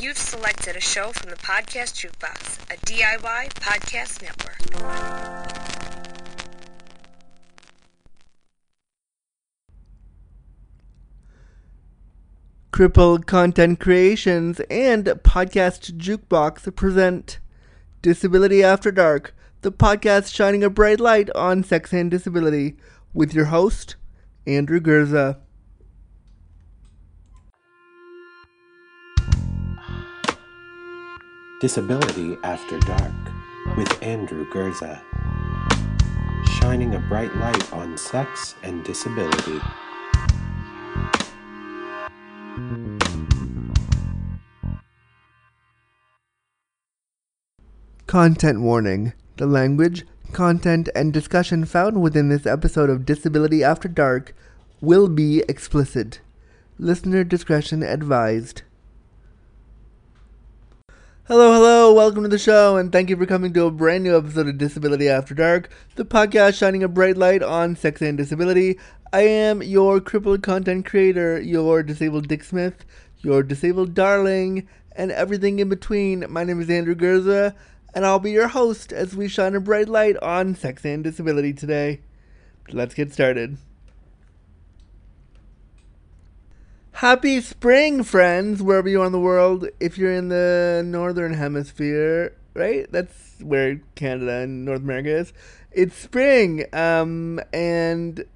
You've selected a show from the Podcast Jukebox, a DIY podcast network. Cripple Content Creations and Podcast Jukebox present Disability After Dark, the podcast shining a bright light on sex and disability, with your host, Andrew Gurza. Disability After Dark with Andrew Gurza, shining a bright light on sex and disability. Content warning. The language, content, and discussion found within this episode of Disability After Dark will be explicit. Listener discretion advised. Hello, welcome to the show, and thank you for coming to a brand new episode of Disability After Dark, the podcast shining a bright light on sex and disability. I am your crippled content creator, your disabled Dick Smith, your disabled darling, and everything in between. My name is Andrew Gurza, and I'll be your host as we shine a bright light on sex and disability today. Let's get started. Happy spring, friends, wherever you are in the world. If you're in the northern hemisphere, right? That's where Canada and North America is. It's spring, and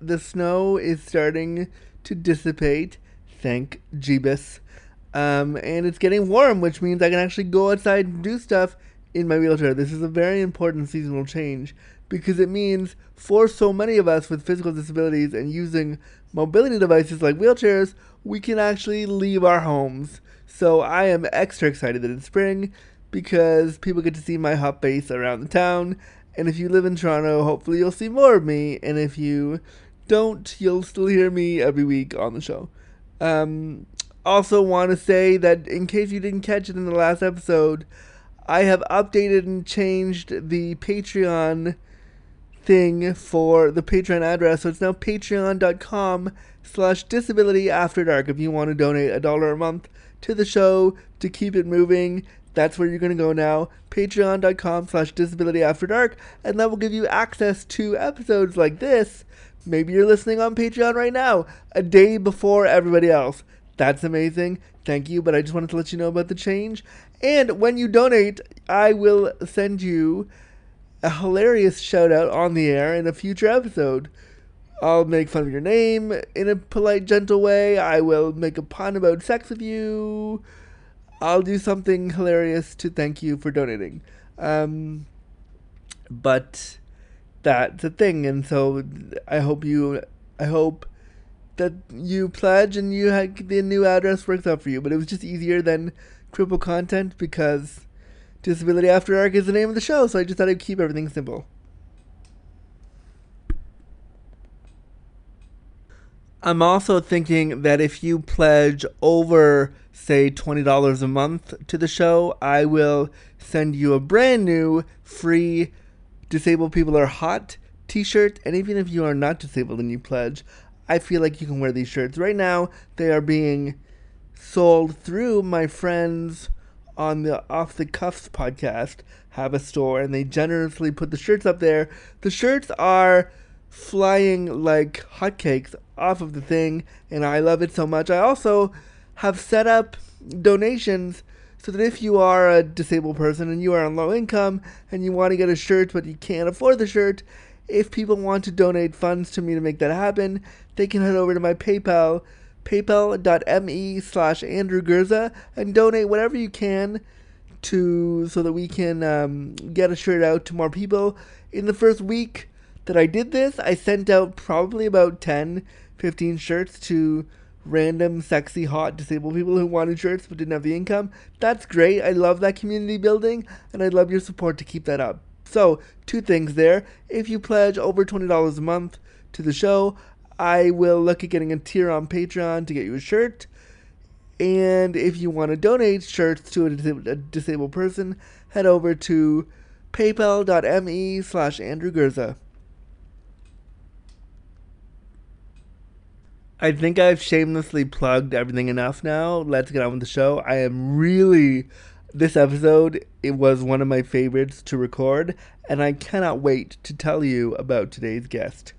the snow is starting to dissipate. Thank Jeebus. And it's getting warm, which means I can actually go outside and do stuff in my wheelchair. This is a very important seasonal change because it means for so many of us with physical disabilities and using mobility devices like wheelchairs, we can actually leave our homes. So I am extra excited that it's spring because people get to see my hot face around the town. And if you live in Toronto, hopefully you'll see more of me. And if you don't, you'll still hear me every week on the show. Also want to say that in case you didn't catch it in the last episode, I have updated and changed the Patreon thing for the Patreon address, so it's now patreon.com/disabilityafterdark if you want to donate $1 a month to the show to keep it moving. That's where you're going to go now, patreon.com/disabilityafterdark, and that will give you access to episodes like this. Maybe you're listening on Patreon right now, a day before everybody else. That's amazing. Thank you, but I just wanted to let you know about the change. And when you donate, I will send you a hilarious shout-out on the air in a future episode. I'll make fun of your name in a polite, gentle way. I will make a pun about sex with you. I'll do something hilarious to thank you for donating. But that's a thing, and so I hope that you pledge and you had the new address works out for you. But it was just easier than Cripple Content because Disability After Dark is the name of the show, so I just thought I'd keep everything simple. I'm also thinking that if you pledge over, say, $20 a month to the show, I will send you a brand new free Disabled People Are Hot t-shirt. And even if you are not disabled and you pledge, I feel like you can wear these shirts. Right now, they are being sold through my friends on the Off the Cuffs podcast, have a store, and they generously put the shirts up there. The shirts are flying like hotcakes off of the thing, and I love it so much. I also have set up donations so that if you are a disabled person and you are on low income and you want to get a shirt but you can't afford the shirt, if people want to donate funds to me to make that happen, they can head over to my PayPal, paypal.me/AndrewGurza, and donate whatever you can so that we can get a shirt out to more people. In the first week that I did this, I sent out probably about 10-15 shirts to random, sexy, hot, disabled people who wanted shirts but didn't have the income. That's great. I love that community building, and I'd love your support to keep that up. So, two things there. If you pledge over $20 a month to the show, I will look at getting a tier on Patreon to get you a shirt. And if you want to donate shirts to a disabled person, head over to paypal.me/AndrewGurza. I think I've shamelessly plugged everything enough now. Let's get on with the show. I am really... This episode, it was one of my favorites to record, and I cannot wait to tell you about today's guest.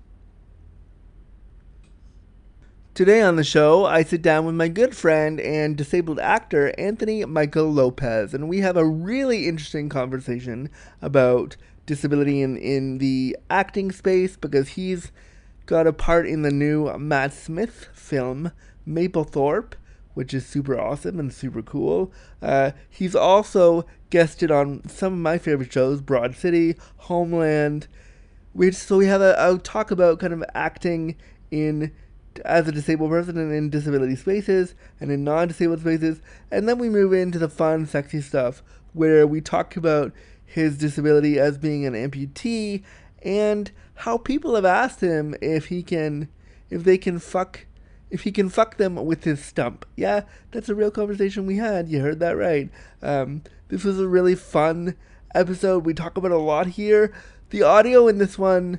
Today on the show, I sit down with my good friend and disabled actor, Anthony Michael Lopez, and we have a really interesting conversation about disability in the acting space, because he's got a part in the new Matt Smith film, Mapplethorpe, which is super awesome and super cool. He's also guested on some of my favorite shows, Broad City, Homeland. So we have a talk about kind of acting in as a disabled person and in disability spaces and in non-disabled spaces. And then we move into the fun, sexy stuff where we talk about his disability as being an amputee and how people have asked him if he can fuck them with his stump. Yeah, that's a real conversation we had. You heard that right. This was a really fun episode. We talk about a lot here. The audio in this one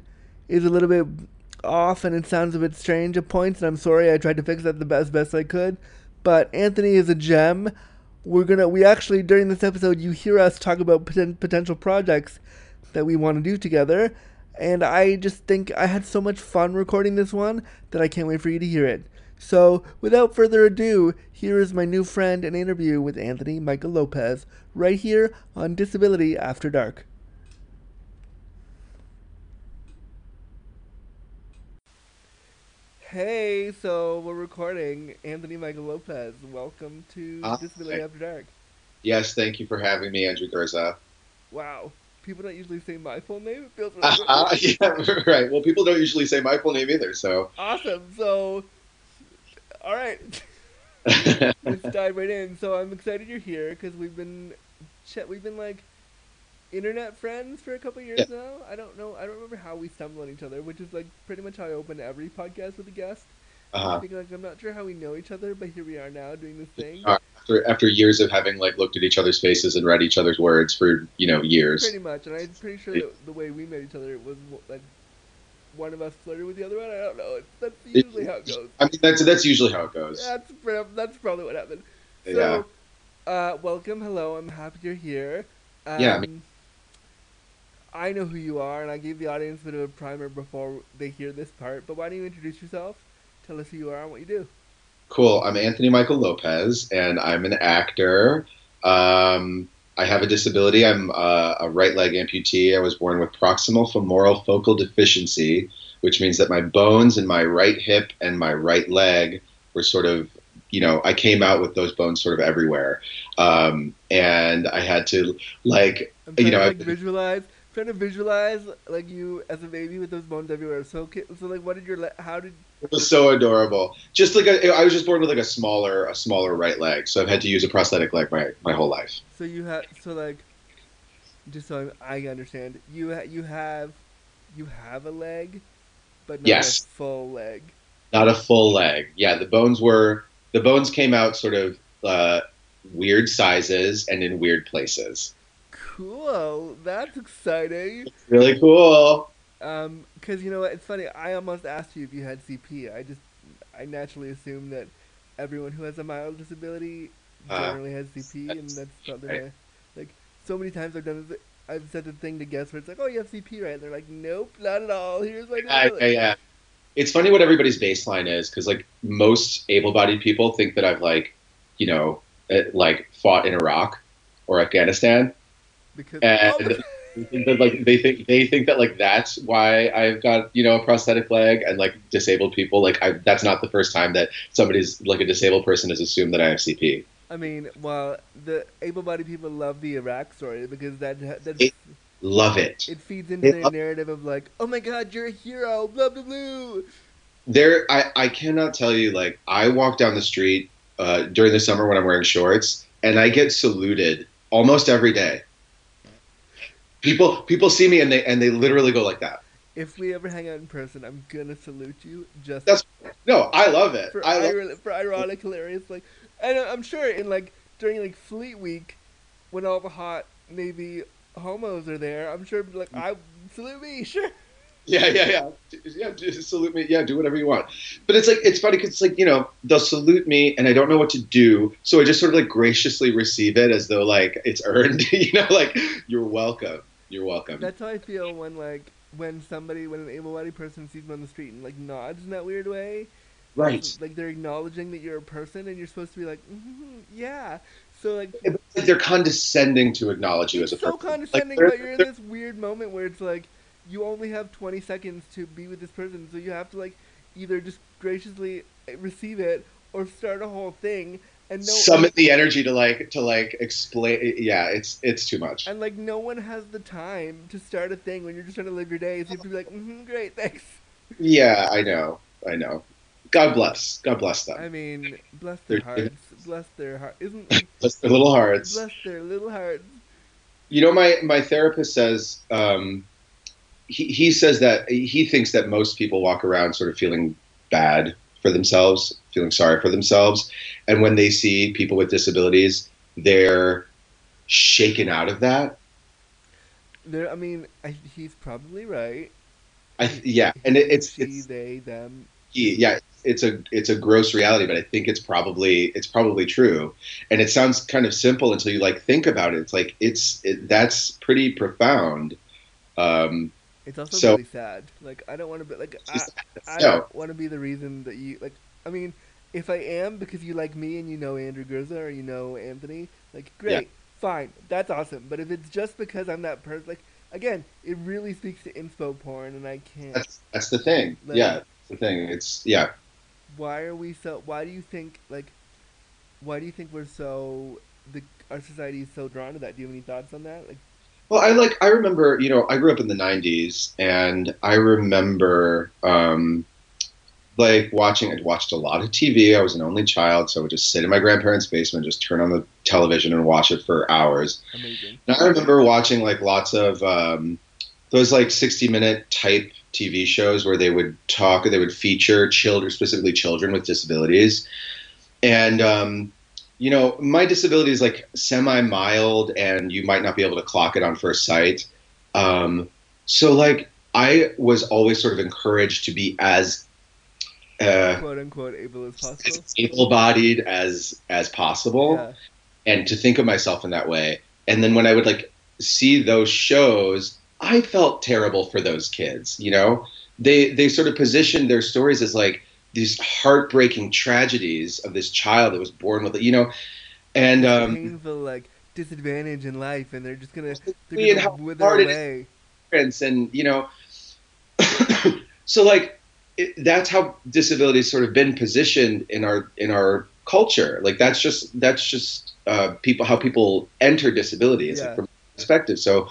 is a little bit off and it sounds a bit strange at points, and I'm sorry. I tried to fix that the best I could. But Anthony is a gem. We actually, during this episode, you hear us talk about potential projects that we want to do together. And I just think I had so much fun recording this one that I can't wait for you to hear it. So, without further ado, here is my new friend and interview with Anthony Michael Lopez, right here on Disability After Dark. Hey, so we're recording. Anthony Michael Lopez, welcome to Disability After Dark. Yes, thank you for having me, Andrew Gurza. Wow. People don't usually say my full name. It feels really good. Yeah, right. Well, people don't usually say my full name either, so. Awesome. So, all right. Let's dive right in. So I'm excited you're here because we've been like internet friends for a couple years now. I don't know. I don't remember how we stumbled on each other, which is like pretty much how I open every podcast with a guest. Uh-huh. I'm not sure how we know each other, but here we are now doing this thing. After years of having like looked at each other's faces and read each other's words for years. Pretty much, and I'm pretty sure that the way we met each other was like one of us flirted with the other one. I don't know. That's usually how it goes. I mean, that's usually how it goes. That's probably what happened. So, yeah. Welcome, hello. I'm happy you're here. Yeah. I know who you are, and I gave the audience a bit of a primer before they hear this part. But why don't you introduce yourself? Tell us who you are and what you do. Cool. I'm Anthony Michael Lopez, and I'm an actor. I have a disability. I'm a right leg amputee. I was born with proximal femoral focal deficiency, which means that my bones in my right hip and my right leg were sort of, I came out with those bones sort of everywhere. And I had to, like, I'm trying to visualize, like, you as a baby with those bones everywhere. So like, what did It was so adorable. Just like I was just born with like a smaller right leg, so I've had to use a prosthetic leg my whole life. So just so I understand, you have a leg, but not a full leg. Not a full leg. Yeah, the bones came out sort of weird sizes and in weird places. Cool. That's exciting. It's really cool. Because, it's funny, I almost asked you if you had CP. I naturally assume that everyone who has a mild disability generally has CP, and that's probably right. Like, so many times I've said the thing to guess where it's like, oh, you have CP, right? And they're like, nope, not at all. Here's my disability. Yeah. It's funny what everybody's baseline is, because, like, most able-bodied people think that I've, like, fought in Iraq or Afghanistan. They think that that's why I've got a prosthetic leg, and like disabled people that's not the first time that somebody's like a disabled person has assumed that I have CP. I mean, well, the able-bodied people love the Iraq story because they love it. It feeds into their narrative of like, oh my God, you're a hero, blah blah blah. I cannot tell you, like, I walk down the street during the summer when I'm wearing shorts, and I get saluted almost every day. People see me and they literally go like that. If we ever hang out in person, I'm gonna salute you. I love it. For ironic, hilarious, like, and I'm sure during Fleet Week, when all the hot Navy homos are there, I'm sure like, I salute me, sure. Yeah, salute me. Yeah, do whatever you want. But it's like, it's funny because it's like, you know, they'll salute me and I don't know what to do. So I just sort of like graciously receive it as though like it's earned, you know, like you're welcome. You're welcome. That's how I feel when like, when an able-bodied person sees me on the street and like nods in that weird way. Right. Like they're acknowledging that you're a person and you're supposed to be like, mm-hmm, yeah. So like they're condescending to acknowledge you as a person. It's so condescending, like, but you're in this weird moment where it's like, you only have 20 seconds to be with this person, so you have to like either just graciously receive it or start a whole thing and summon the energy to explain. Yeah, it's too much. And like no one has the time to start a thing when you're just trying to live your day. So you have to be like, mm-hmm, great, thanks. Yeah, I know. God bless them. I mean, bless their hearts. Bless their heart. Bless their little hearts. Bless their little hearts. You know, my therapist says. He says that he thinks that most people walk around sort of feeling bad for themselves, feeling sorry for themselves. And when they see people with disabilities, they're shaken out of that. He's probably right. They, them. Yeah, it's a gross reality, but I think it's probably true. And it sounds kind of simple until you like think about it. It's like that's pretty profound. It's also really sad. Like I don't want to be like I don't want to be the reason that you like. I mean, if I am because you like me and you know Andrew Gurza or you know Anthony, like great, fine, that's awesome. But if it's just because I'm that person, like again, it really speaks to inspo porn, and I can't. That's the thing. Like, yeah, that's the thing. It's yeah. Why do you think we're so our society is so drawn to that? Do you have any thoughts on that? Like. Well, I remember, you know, I grew up in the 90s and I remember I'd watched a lot of TV. I was an only child, so I would just sit in my grandparents' basement, just turn on the television and watch it for hours. Amazing. And I remember watching like lots of those like 60-minute type TV shows where they would talk or they would feature children, specifically children with disabilities. And you know, my disability is like semi-mild and you might not be able to clock it on first sight. So like I was always sort of encouraged to be as quote unquote able as possible. As able-bodied as possible. Yeah. And to think of myself in that way. And then when I would like see those shows, I felt terrible for those kids, you know? They sort of positioned their stories as like these heartbreaking tragedies of this child that was born with it, you know, and painful like disadvantage in life, and they're gonna wither away, and you know, so like that's how disability's sort of been positioned in our culture. Like that's just how people enter disability is from that perspective. So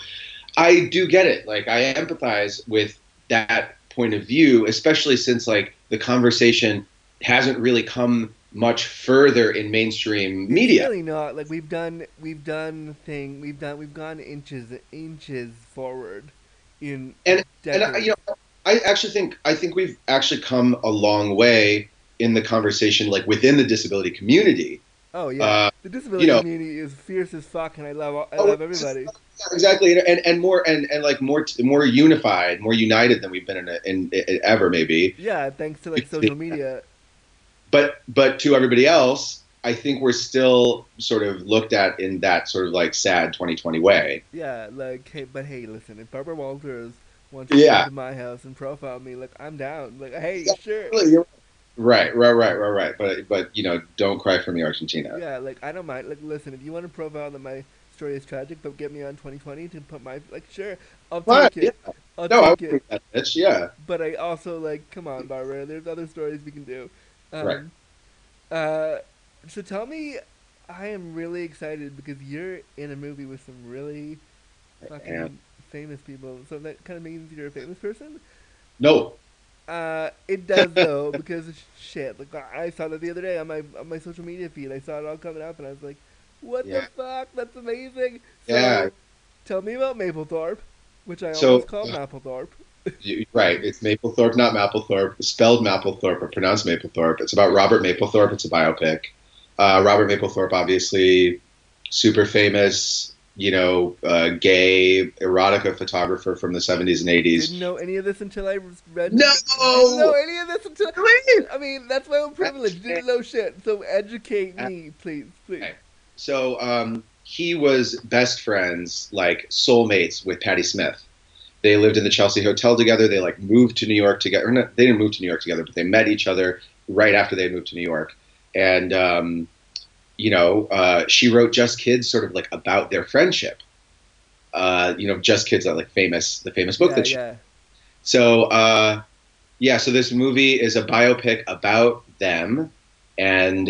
I do get it. Like I empathize with that point of view, especially since like the conversation hasn't really come much further in mainstream media. It's really not. Like we've gone inches forward in decades. And you know, I think we've actually come a long way in the conversation, like within the disability community. Oh yeah, the disability community is fierce as fuck, and I love everybody. Exactly, and more and like more unified, more united than we've been in ever maybe. Yeah, thanks to like social media. But to everybody else, I think we're still sort of looked at in that sort of like sad 2020 way. Yeah, like hey, listen, if Barbara Walters wants to come to my house and profile me, like I'm down. Like hey, yeah, sure. You're Right. But you know, don't cry for me, Argentina. Yeah, like I don't mind. Like listen, if you want to profile that my story is tragic, but get me on 2020 to put my like sure, I'll take it. Yeah. I'll take it. That bitch, yeah. But I also like, come on, Barbara. There's other stories we can do. So tell me, I am really excited because you're in a movie with some really fucking famous people. So that kind of means you're a famous person. No. It does though, because shit, like I saw that the other day on my social media feed. I saw it all coming up, and I was like, "What the fuck? That's amazing!" So, tell me about Mapplethorpe, which I always call Mapplethorpe. Right, it's Mapplethorpe, not Mapplethorpe. Spelled Mapplethorpe or pronounced Mapplethorpe. It's about Robert Mapplethorpe. It's a biopic. Robert Mapplethorpe, obviously, super famous you know, gay erotica photographer from the 70s and 80s. Didn't know any of this until I read. No! Didn't know any of this until... Please! I mean, that's my own privilege. Didn't know shit. So educate me, please. Okay. So he was best friends, like soulmates, with Patti Smith. They lived in the Chelsea Hotel together. They like moved to New York together. Or no, they didn't move to New York together, but they met each other right after they moved to New York. And, you know, she wrote Just Kids sort of like about their friendship. You know, Just Kids, that like the famous book that she wrote. So, yeah, so this movie is a biopic about them. And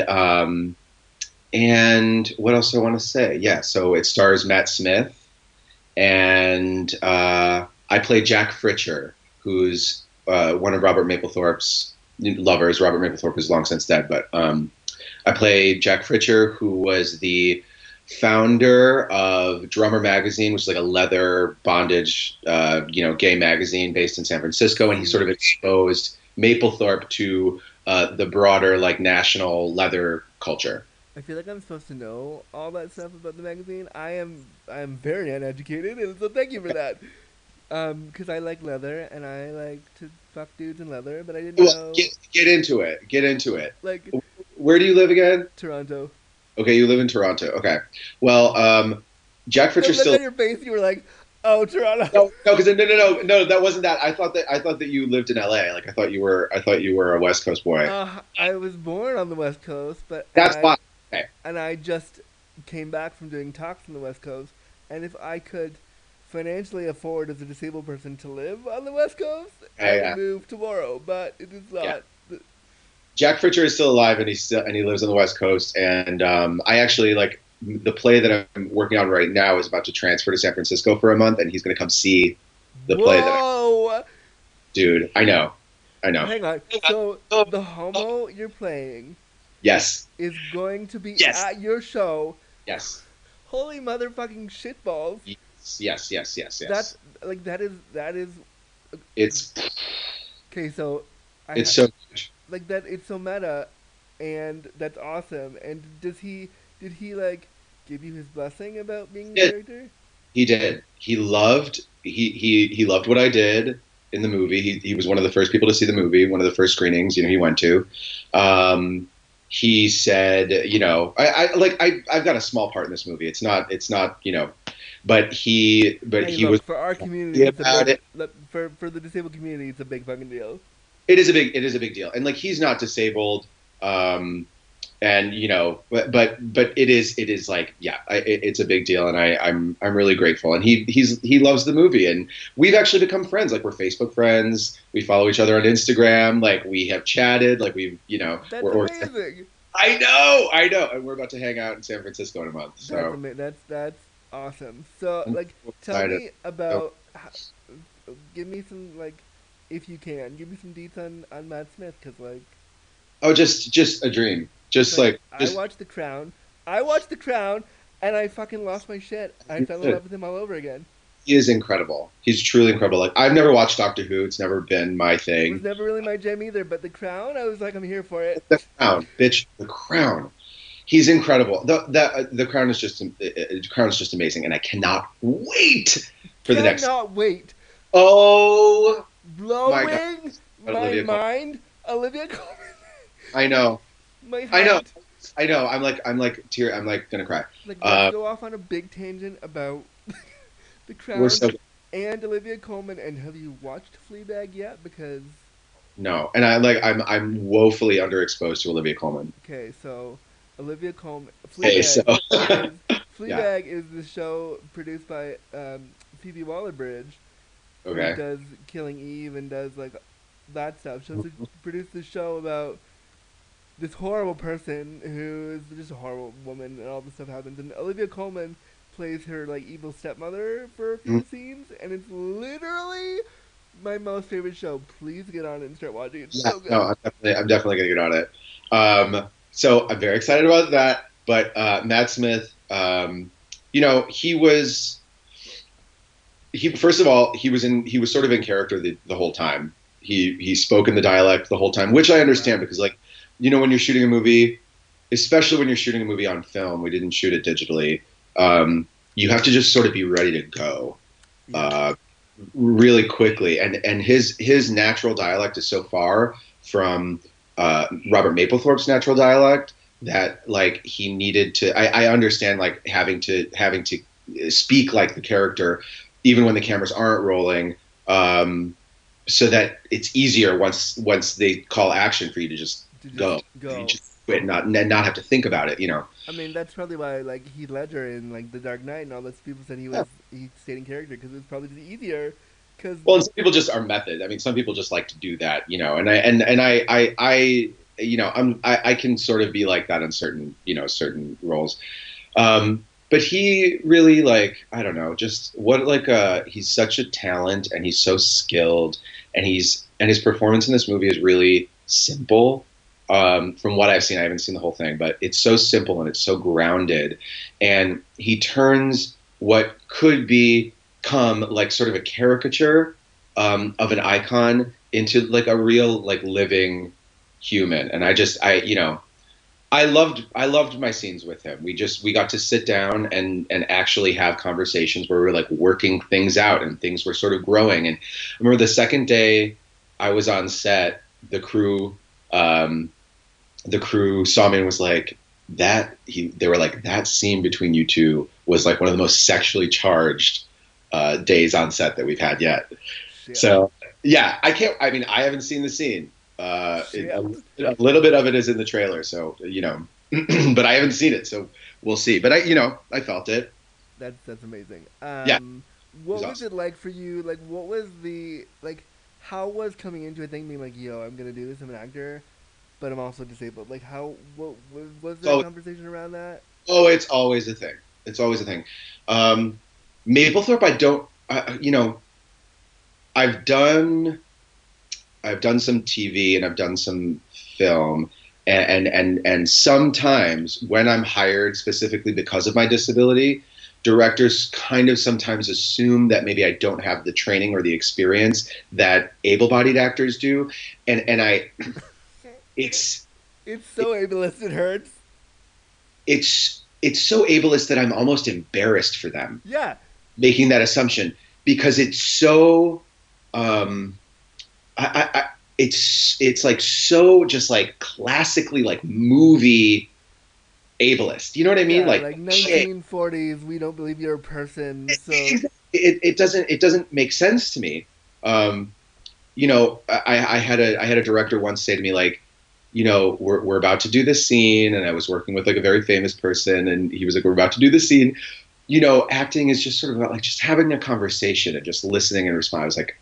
what else do I want to say? Yeah, so it stars Matt Smith. And I play Jack Fritscher, who's one of Robert Mapplethorpe's lovers. Robert Mapplethorpe is long since dead, but I play Jack Fritscher, who was the founder of Drummer Magazine, which is like a leather bondage, you know, gay magazine based in San Francisco, and he sort of exposed Mapplethorpe to the broader like national leather culture. I feel like I'm supposed to know all that stuff about the magazine. I am very uneducated, and so thank you for that. Because I like leather, and I like to fuck dudes in leather, but I didn't know... Get into it. Get into it. Like, where do you live again? Toronto. Okay, you live in Toronto. Okay. Well, Jack Fritscher still... on your face, you were like, oh, Toronto. No, that wasn't that. I thought that you lived in LA. Like, I thought you were a West Coast boy. I was born on the West Coast, but... That's fine. Okay. And I just came back from doing talks on the West Coast, and if I could financially afford as a disabled person to live on the West Coast, I would move tomorrow, but it is not. Yeah. Jack Fritscher is still alive, and he lives on the West Coast, and I actually, like, the play that I'm working on right now is about to transfer to San Francisco for a month, and he's going to come see the play that Dude, I know. Hang on, so the homo you're playing... Yes. Is going to be at your show. Yes. Holy motherfucking shitballs. Yes. That's like that is. It's. Okay, so. Like that, it's so meta, and that's awesome. And did he like give you his blessing about being the character? He did. He loved what I did in the movie. He was one of the first people to see the movie. One of the first screenings, you know, he went to. He said, you know, I've got a small part in this movie. It's not, you know, but he was for our community about it. For the disabled community, it's a big fucking deal. It is a big deal. And like, he's not disabled. And you know, but it is like, yeah, it's a big deal. And I'm really grateful. And he loves the movie, and we've actually become friends. Like, we're Facebook friends. We follow each other on Instagram. Like, we have chatted, like we've, you know, that's amazing. I know. And we're about to hang out in San Francisco in a month. So that's awesome. So like, tell me about, give me some, like, if you can, give me some deets on Matt Smith. 'Cause like, oh, just a dream. I watched The Crown. And I fucking lost my shit. I fell in love with him all over again. He is incredible. He's truly incredible. Like, I've never watched Doctor Who. It's never been my thing. It was never really my jam either. But The Crown, I was like, I'm here for it. The Crown, bitch. The Crown. He's incredible. The Crown is just amazing, and I cannot wait for the next. Cannot wait. Oh, blowing my mind, Olivia Colman. I know. I know. I'm like gonna cry. Like, go off on a big tangent about The Crown and Olivia Colman. And have you watched Fleabag yet? Because no, and I'm woefully underexposed to Olivia Colman. Okay, so Olivia Colman. Fleabag is the show produced by Phoebe Waller-Bridge. Okay. Who does Killing Eve and does like that stuff. She produced the show about this horrible person who is just a horrible woman, and all this stuff happens. And Olivia Colman plays her like evil stepmother for a few scenes, and it's literally my most favorite show. Please get on it and start watching it. It's so good. No, I'm definitely gonna get on it. So I'm very excited about that. But Matt Smith, you know, he was sort of in character the whole time. He spoke in the dialect the whole time, which I understand because like, you know, when you're shooting a movie, especially when you're shooting a movie on film, we didn't shoot it digitally. you have to just sort of be ready to go really quickly. And his natural dialect is so far from Robert Mapplethorpe's natural dialect that like he needed to, I understand like having to speak like the character, even when the cameras aren't rolling, so that it's easier once they call action for you to just go. And not have to think about it, you know. I mean, that's probably why, like, Heath Ledger in, like, The Dark Knight and all those people said he stayed in character, because it was probably just easier. Well, and some people just are method. I mean, some people just like to do that, you know. And I you know, I can sort of be like that in certain roles. But he really, like, I don't know, just what, like, he's such a talent, and he's so skilled, and his performance in this movie is really simple. From what I've seen, I haven't seen the whole thing, but it's so simple and it's so grounded, and he turns what could become like sort of a caricature of an icon into like a real like living human. And I loved my scenes with him. We got to sit down and actually have conversations where we were like working things out and things were sort of growing. And I remember the second day I was on set, the crew saw me and was like, they were like, that scene between you two was like one of the most sexually charged days on set that we've had yet. Yeah. So yeah, I haven't seen the scene. A little bit of it is in the trailer, so, you know, but I haven't seen it, so we'll see. But I felt it. That's amazing. Yeah. What was it like for you? Like, what was the, like, how was coming into a thing being like, yo, I'm going to do this, I'm an actor, but I'm also disabled? Like, how, what was there a conversation around that? Oh, it's always a thing. Mapplethorpe, I've done some TV and I've done some film, and sometimes when I'm hired specifically because of my disability, directors kind of sometimes assume that maybe I don't have the training or the experience that able-bodied actors do, and I, it's so ableist it hurts. It's so ableist that I'm almost embarrassed for them. Yeah, making that assumption, because it's so, it's like so just like classically like movie ableist. You know what I mean? Yeah, like 1940s, we don't believe you're a person. So it doesn't make sense to me. You know, I had a director once say to me, like, you know, we're about to do this scene, and I was working with like a very famous person, and he was like, we're about to do this scene. You know, acting is just sort of about like just having a conversation and just listening and responding. I was like,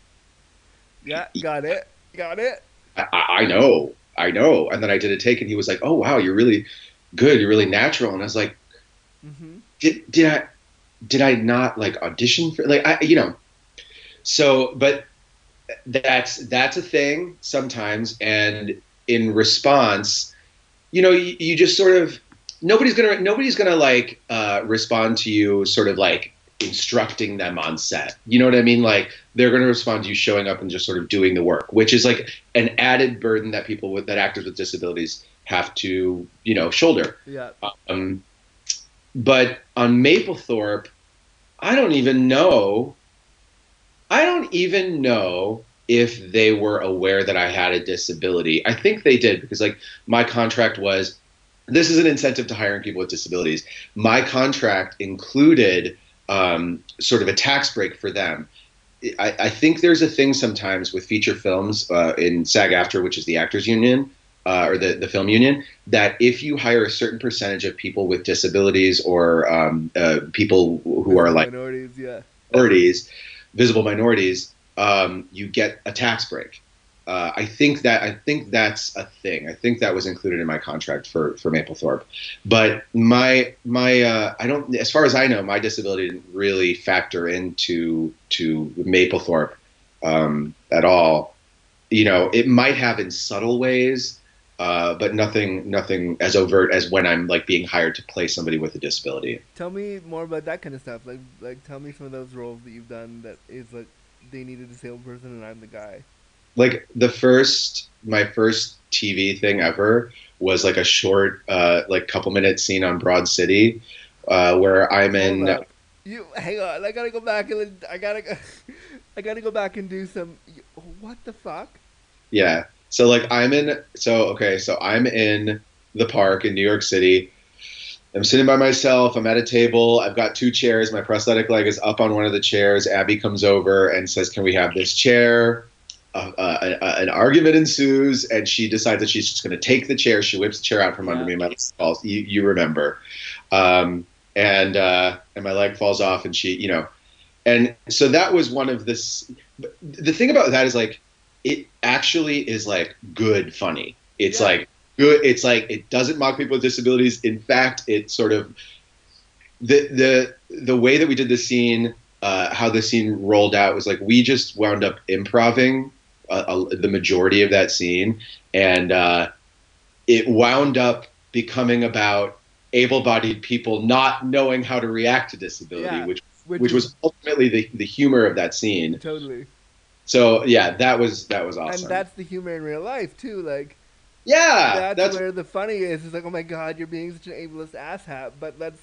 yeah, got it. I know. And then I did a take, and he was like, oh wow, you're really good, you're really natural. And I was like, mm-hmm. Did I not like audition for, like, I, you know, so, but that's a thing sometimes. And in response, you know, you just sort of, nobody's gonna like respond to you sort of like instructing them on set. You know what I mean? Like, they're going to respond to you showing up and just sort of doing the work, which is like an added burden that actors with disabilities have to, you know, shoulder. Yeah. But on Mapplethorpe, I don't even know if they were aware that I had a disability. I think they did, because like my contract was, this is an incentive to hiring people with disabilities. My contract included sort of a tax break for them. I think there's a thing sometimes with feature films in SAG-AFTRA, which is the actors union, or the film union, that if you hire a certain percentage of people with disabilities or people who are like minorities, yeah, visible minorities, you get a tax break. I think that's a thing. I think that was included in my contract for Mapplethorpe. But my I don't, as far as I know, my disability didn't really factor into Mapplethorpe at all. You know, it might have in subtle ways, but nothing as overt as when I'm like being hired to play somebody with a disability. Tell me more about that kind of stuff. Like tell me some of those roles that you've done that is like they need a disabled person and I'm the guy. Like my first TV thing ever was like a short, like couple minute scene on Broad City, where I'm in. You hang on. I gotta go back and I gotta go back and do some. What the fuck? Yeah. So like I'm in the park in New York City. I'm sitting by myself. I'm at a table. I've got two chairs. My prosthetic leg is up on one of the chairs. Abby comes over and says, "Can we have this chair?" An argument ensues, and she decides that she's just going to take the chair. She whips the chair out from under me. My leg falls. You remember, and my leg falls off, and she, and so that was one of this. The thing about that is like, it actually is like good funny. It's like good. It's like it doesn't mock people with disabilities. In fact, it sort of the way that we did the scene, how the scene rolled out was like we just wound up improvising the majority of that scene, and it wound up becoming about able-bodied people not knowing how to react to disability, which was ultimately the humor of that scene. Totally. So yeah, that was awesome. And that's the humor in real life too. Like, yeah, that's where the funny is. It's like, oh my god, you're being such an ableist asshat, but let's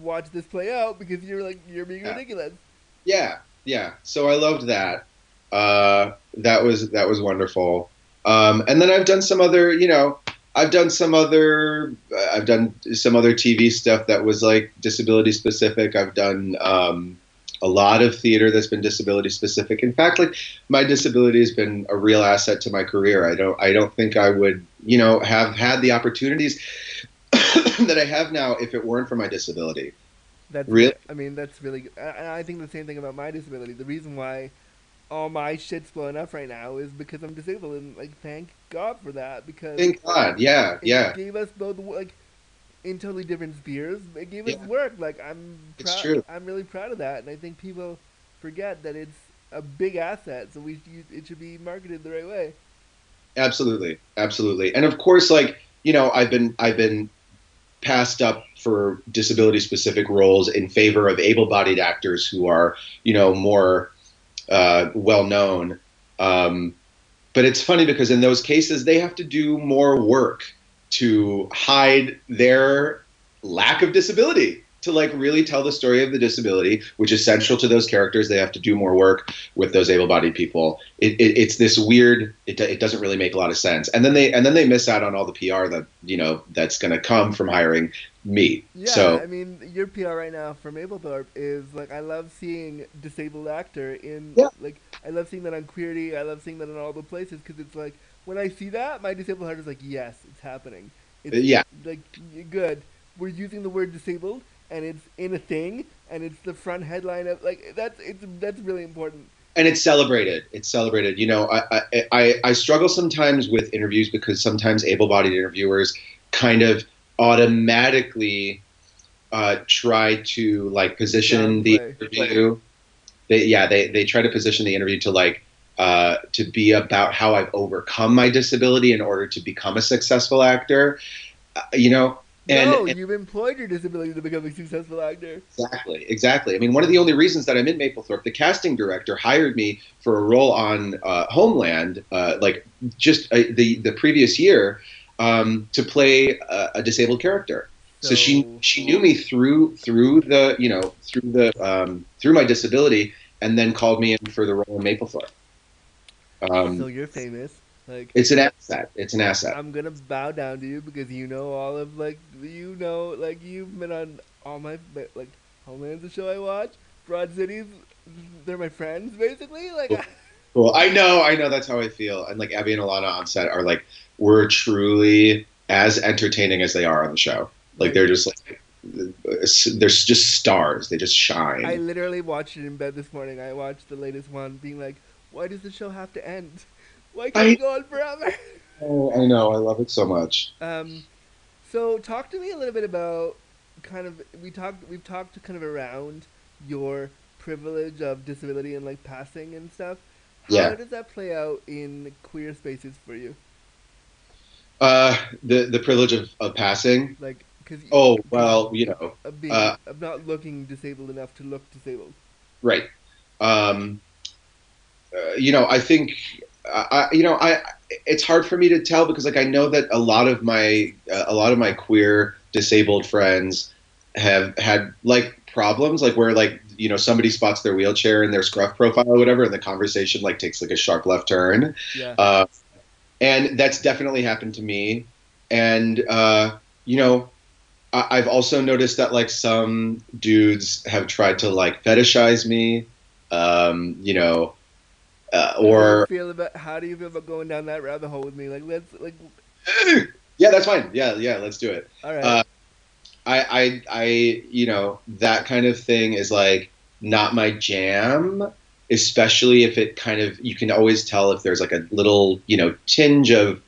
watch this play out because you're being ridiculous. Yeah. So I loved that. That was wonderful. And then I've done some other, I've done some other TV stuff that was like disability specific. I've done a lot of theater that's been disability specific. In fact, like my disability has been a real asset to my career. I don't think I would, have had the opportunities that I have now if it weren't for my disability. That's really good. I think the same thing about my disability. The reason why all my shit's blown up right now is because I'm disabled, and like thank God for that, because thank God, it gave us both like in totally different spheres. It gave us work. Like I'm really proud of that, and I think people forget that it's a big asset, so it should be marketed the right way. Absolutely. And of course, like I've been passed up for disability-specific roles in favor of able-bodied actors who are, more well-known. But it's funny because in those cases, they have to do more work to hide their lack of disability, to like really tell the story of the disability, which is central to those characters. They have to do more work with those able-bodied people. It's this weird. It doesn't really make a lot of sense. And then they miss out on all the PR that that's going to come from hiring me. Yeah, so, I mean, your PR right now from Mapplethorpe is like I love seeing disabled actor in like I love seeing that on Queerty. I love seeing that in all the places because it's like when I see that, my disabled heart is like, yes, it's happening. It's, like good. We're using the word disabled. And it's in a thing, and it's the front headline of like that's really important. And it's celebrated. I struggle sometimes with interviews because sometimes able-bodied interviewers kind of automatically try to like position the interview. They try to position the interview to like to be about how I've overcome my disability in order to become a successful actor. You've employed your disability to become a successful actor. Exactly. I mean, one of the only reasons that I'm in Mapplethorpe, the casting director hired me for a role on Homeland, the previous year, to play a disabled character. So she knew me through my disability, and then called me in for the role in Mapplethorpe. So you're famous. Like, it's an asset. I'm gonna bow down to you because you've been on all my Homeland's the show I watch. Broad City's, they're my friends basically. Like, cool. I know that's how I feel. And like Abby and Alana on set are like we're truly as entertaining as they are on the show. Like they're just like they're just stars. They just shine. I literally watched it in bed this morning. I watched the latest one, being like, why does the show have to end? Why can't it go on forever? Oh, I know. I love it so much. So talk to me a little bit about we've talked kind of around your privilege of disability and like passing and stuff. How does that play out in queer spaces for you? The privilege of passing? Like, cause of not looking disabled enough to look disabled. Right. I think... it's hard for me to tell because like I know that a lot of my queer disabled friends have had like problems, like where, like, you know, somebody spots their wheelchair in their Scruff profile or whatever, and the conversation like takes like a sharp left turn. Yeah. And that's definitely happened to me. And, you know, I've also noticed that like some dudes have tried to like fetishize me, you know, or how do you feel about going down that rabbit hole with me? Like, let's like, yeah, that's fine. Yeah. Yeah. Let's do it. All right. I you know, that kind of thing is like not my jam, especially if it kind of, you can always tell if there's like a little, you know, tinge of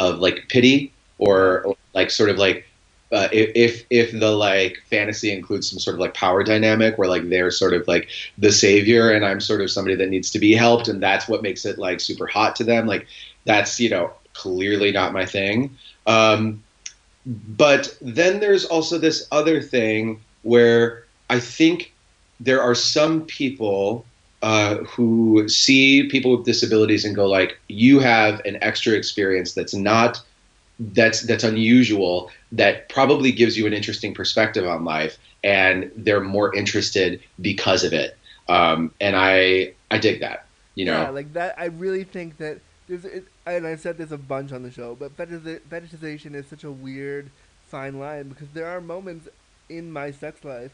like pity or like sort of like, if the like fantasy includes some sort of like power dynamic where like they're sort of like the savior and I'm sort of somebody that needs to be helped, and that's what makes it like super hot to them. Like that's, you know, clearly not my thing. But then there's also this other thing where I think there are some people who see people with disabilities and go like, you have an extra experience that's not, that's unusual, that probably gives you an interesting perspective on life, and they're more interested because of it. And I dig that, you know? Yeah, like that, I really think that, and I've said this a bunch on the show, but fetishization is such a weird fine line, because there are moments in my sex life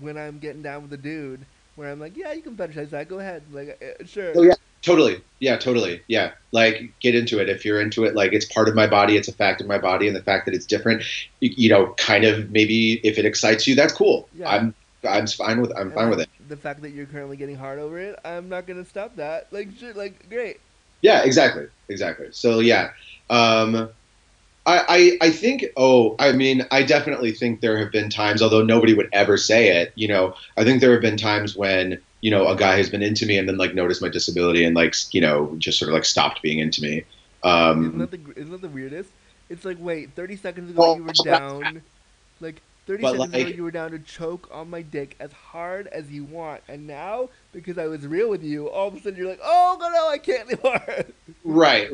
when I'm getting down with a dude where I'm like, yeah, you can fetishize that, go ahead, like, sure. Oh, yeah. Totally. Yeah, totally. Yeah. Like, get into it. If you're into it, like, it's part of my body. It's a fact of my body. And the fact that it's different, you know, kind of maybe if it excites you, that's cool. Yeah. I'm fine with it. The fact that you're currently getting hard over it, I'm not going to stop that. Like, shit, like, great. Yeah, exactly. Exactly. So, yeah. I think, I mean, I definitely think there have been times, although nobody would ever say it, you know, I think there have been times when, you know, a guy has been into me and then like noticed my disability and like, you know, just sort of like stopped being into me. Isn't that the weirdest? It's like, wait, 30 seconds ago you were down, like 30 seconds ago you were down to choke on my dick as hard as you want, and now because I was real with you, all of a sudden you're like, oh no, I can't anymore. Right.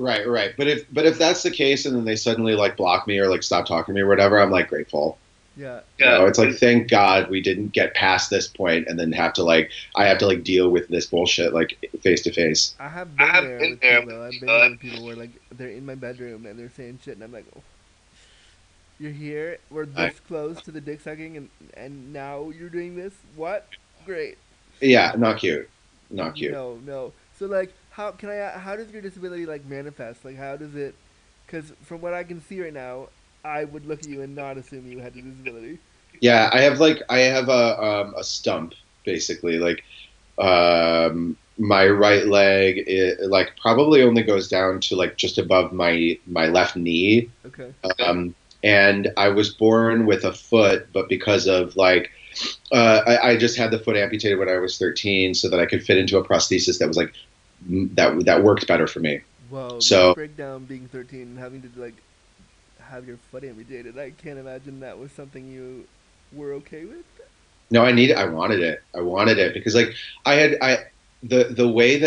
But if that's the case, and then they suddenly like block me or like stop talking to me or whatever, I'm like grateful. Yeah. You know, it's like, thank God we didn't get past this point and then have to like, I have to like deal with this bullshit like face to face. I've been there with people where like they're in my bedroom and they're saying shit and I'm like, oh, you're here, we're this close to the dick sucking, and now you're doing this? What? Great. Yeah, not cute. No. So like, how does your disability like manifest? Like, how does it, because from what I can see right now, I would look at you and not assume you had a disability. Yeah, I have a stump, basically. Like, my right leg, it, like, probably only goes down to like just above my left knee. Okay. And I was born with a foot, but because of like, I just had the foot amputated when I was 13, so that I could fit into a prosthesis that was like that worked better for me. Whoa! So break down being 13 and having to like have your foot amputated. I can't imagine that was something you were okay with. No, I wanted it because like the way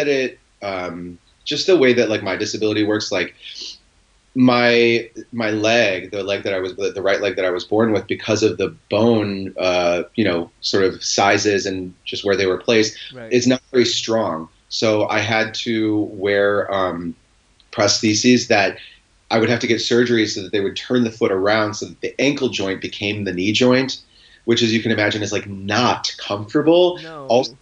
that like my disability works, like my leg, the right leg that I was born with, because of the bone, you know, sort of sizes and just where they were placed, right, is not very strong. So I had to wear prostheses that I would have to get surgery so that they would turn the foot around so that the ankle joint became the knee joint, which, as you can imagine, is like not comfortable. No. Also,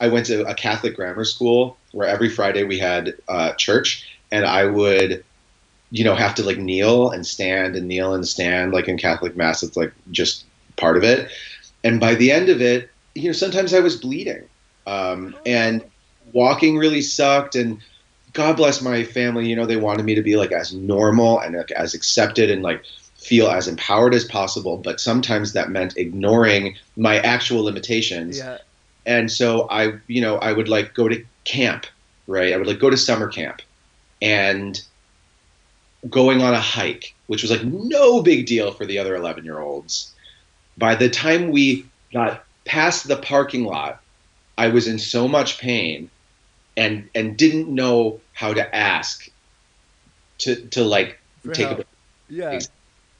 I went to a Catholic grammar school where every Friday we had church, and I would, you know, have to like kneel and stand and kneel and stand. Like in Catholic mass, it's like just part of it. And by the end of it, you know, sometimes I was bleeding, and walking really sucked, and God bless my family, you know, they wanted me to be like as normal and like as accepted and like feel as empowered as possible. But sometimes that meant ignoring my actual limitations. Yeah. And so I, you know, I would like go to camp, right? I would like go to summer camp and going on a hike, which was like no big deal for the other 11-year-olds. By the time we got past the parking lot, I was in so much pain and didn't know how to ask to like for take help. A break. Yeah.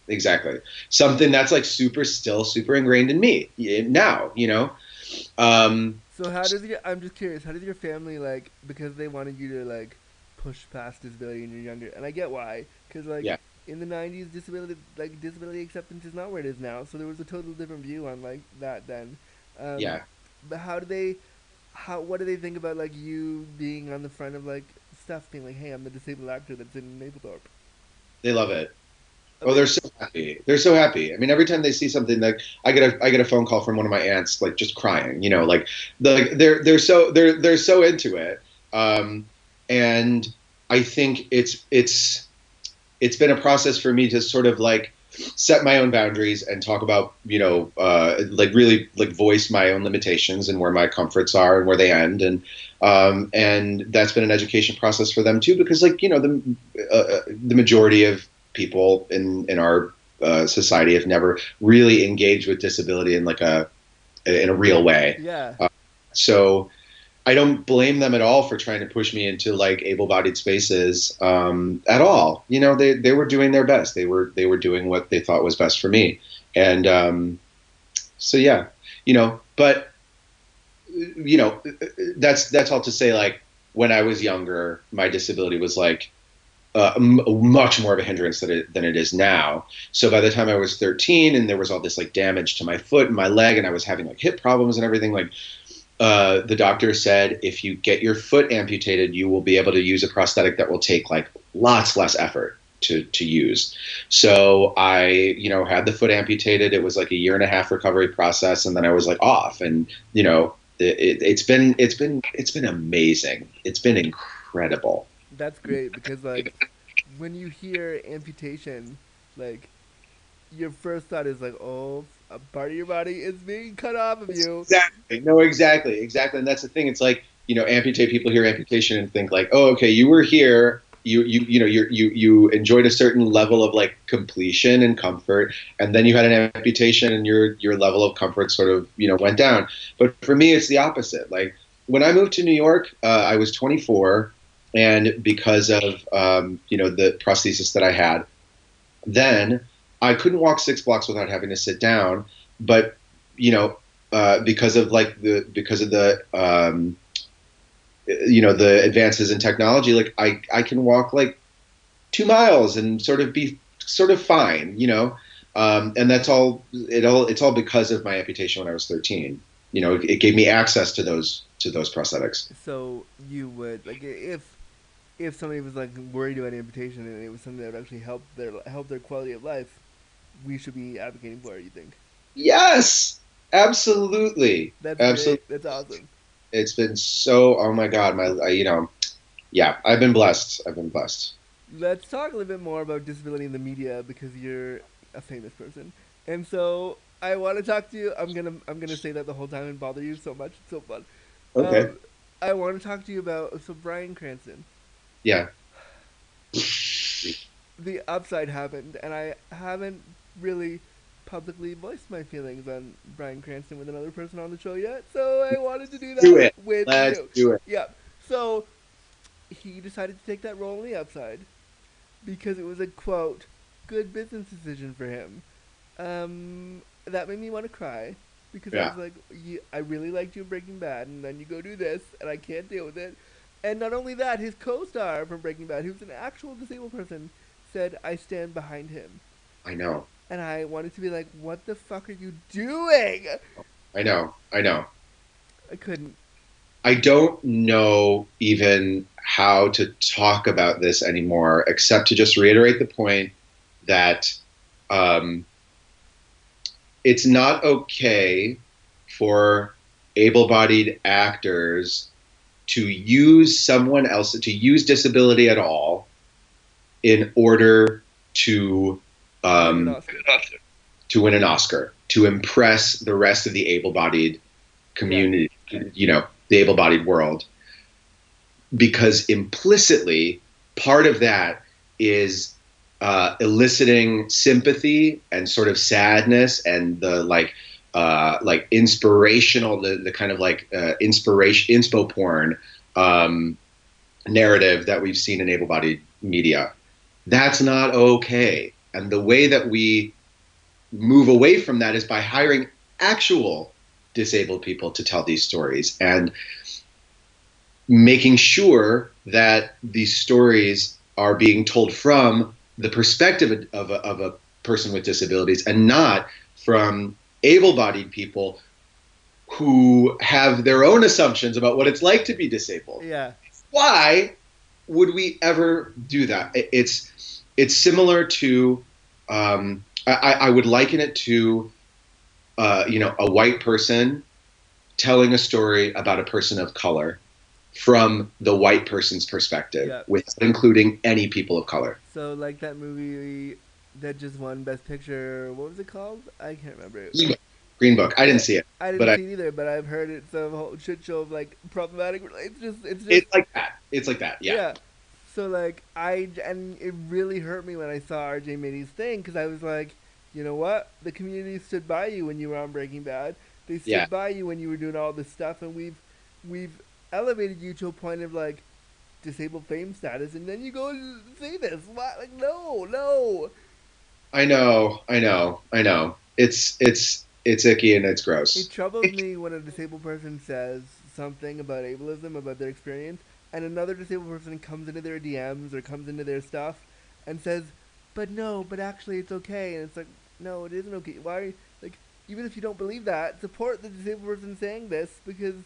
Exactly. Something that's like still super ingrained in me now, you know? So how does your, I'm just curious, how does your family, like, because they wanted you to like push past disability when you're younger, and I get why, because like in the 90s disability acceptance is not where it is now, so there was a total different view on like that then. But what do they think about like you being on the front of like stuff, being like, hey, I'm the disabled actor that's in Mapplethorpe? They love it. Oh, they're so happy. They're so happy. I mean, every time they see something, like I get a phone call from one of my aunts, like just crying, you know, they're so into it. And I think it's been a process for me to sort of like set my own boundaries and talk about, you know, like really like voice my own limitations and where my comforts are and where they end. And that's been an education process for them too, because like, you know, the majority of people in our society have never really engaged with disability in like in a real way. Yeah. So I don't blame them at all for trying to push me into like able-bodied spaces at all. You know, they were doing their best. They were doing what they thought was best for me. And so yeah, you know, but you know, that's all to say, like, when I was younger, my disability was like much more of a hindrance than it is now. So by the time I was 13 and there was all this like damage to my foot and my leg and I was having like hip problems and everything, like the doctor said, if you get your foot amputated, you will be able to use a prosthetic that will take like lots less effort to use. So I, you know, had the foot amputated. It was like a 1.5-year recovery process. And then I was like off, and, you know, it's been amazing. It's been incredible. That's great, because like when you hear amputation, like your first thought is like, oh, a part of your body is being cut off of you. Exactly. No, exactly. And that's the thing. It's like, you know, people hear amputation and think like, oh, okay, you were here. You enjoyed a certain level of like completion and comfort, and then you had an amputation and your level of comfort sort of, you know, went down. But for me, it's the opposite. Like when I moved to New York, I was 24. And because of, you know, the prosthesis that I had, then I couldn't walk 6 blocks without having to sit down. But, you know, because of the you know, the advances in technology, like I can walk like 2 miles and be fine, you know, and that's it's all because of my amputation when I was 13. You know, it gave me access to those prosthetics. So you would, like, if somebody was like worried about amputation and it was something that would actually help their quality of life, we should be advocating for it, you think? Yes, absolutely. That's awesome. It's been so, oh my God, you know, yeah, I've been blessed. Let's talk a little bit more about disability in the media, because you're a famous person, and so I want to talk to you. I'm gonna say that the whole time and bother you so much. It's so fun. Okay. I want to talk to you about Bryan Cranston. Yeah. The upside happened, and I haven't really publicly voiced my feelings on Bryan Cranston with another person on the show yet, so I wanted to do that. Do it. Let's do it. Yeah. So he decided to take that role in The Upside because it was a, quote, good business decision for him. That made me want to cry. Because I was like, I really liked you in Breaking Bad, and then you go do this, and I can't deal with it. And not only that, his co-star from Breaking Bad, who's an actual disabled person, said, I stand behind him. I know. And I wanted to be like, what the fuck are you doing? I know. I couldn't. I don't know even how to talk about this anymore, except to just reiterate the point that it's not okay for able-bodied actors to use someone else, to use disability at all, in order to win an Oscar, to impress the rest of the able-bodied community, you know, the able-bodied world. Because implicitly, part of that is eliciting sympathy and sort of sadness and the like inspirational, the kind of like inspiration, inspo porn narrative that we've seen in able-bodied media. That's not okay. And the way that we move away from that is by hiring actual disabled people to tell these stories and making sure that these stories are being told from the perspective of a person with disabilities and not from able-bodied people who have their own assumptions about what it's like to be disabled. Yeah. Why would we ever do that? It's similar to, I would liken it to, a white person telling a story about a person of color from the white person's perspective, yeah, without including any people of color. So like that movie that just won Best Picture, what was it called? I can't remember. Green Book. I didn't see it. I didn't see it either, but I've heard it's a whole shit show of like problematic. It's like that. It's like that. Yeah. Yeah. So like and it really hurt me when I saw R.J. Middy's thing, because I was like, you know what? The community stood by you when you were on Breaking Bad. They stood by you when you were doing all this stuff, and we've elevated you to a point of like disabled fame status, and then you go and say this. Why? Like no. I know. It's icky and it's gross. It troubles me when a disabled person says something about ableism, about their experience, and another disabled person comes into their DMs or comes into their stuff and says, but actually it's okay. And it's like, no, it isn't okay. Why are you, like, even if you don't believe that, support the disabled person saying this, because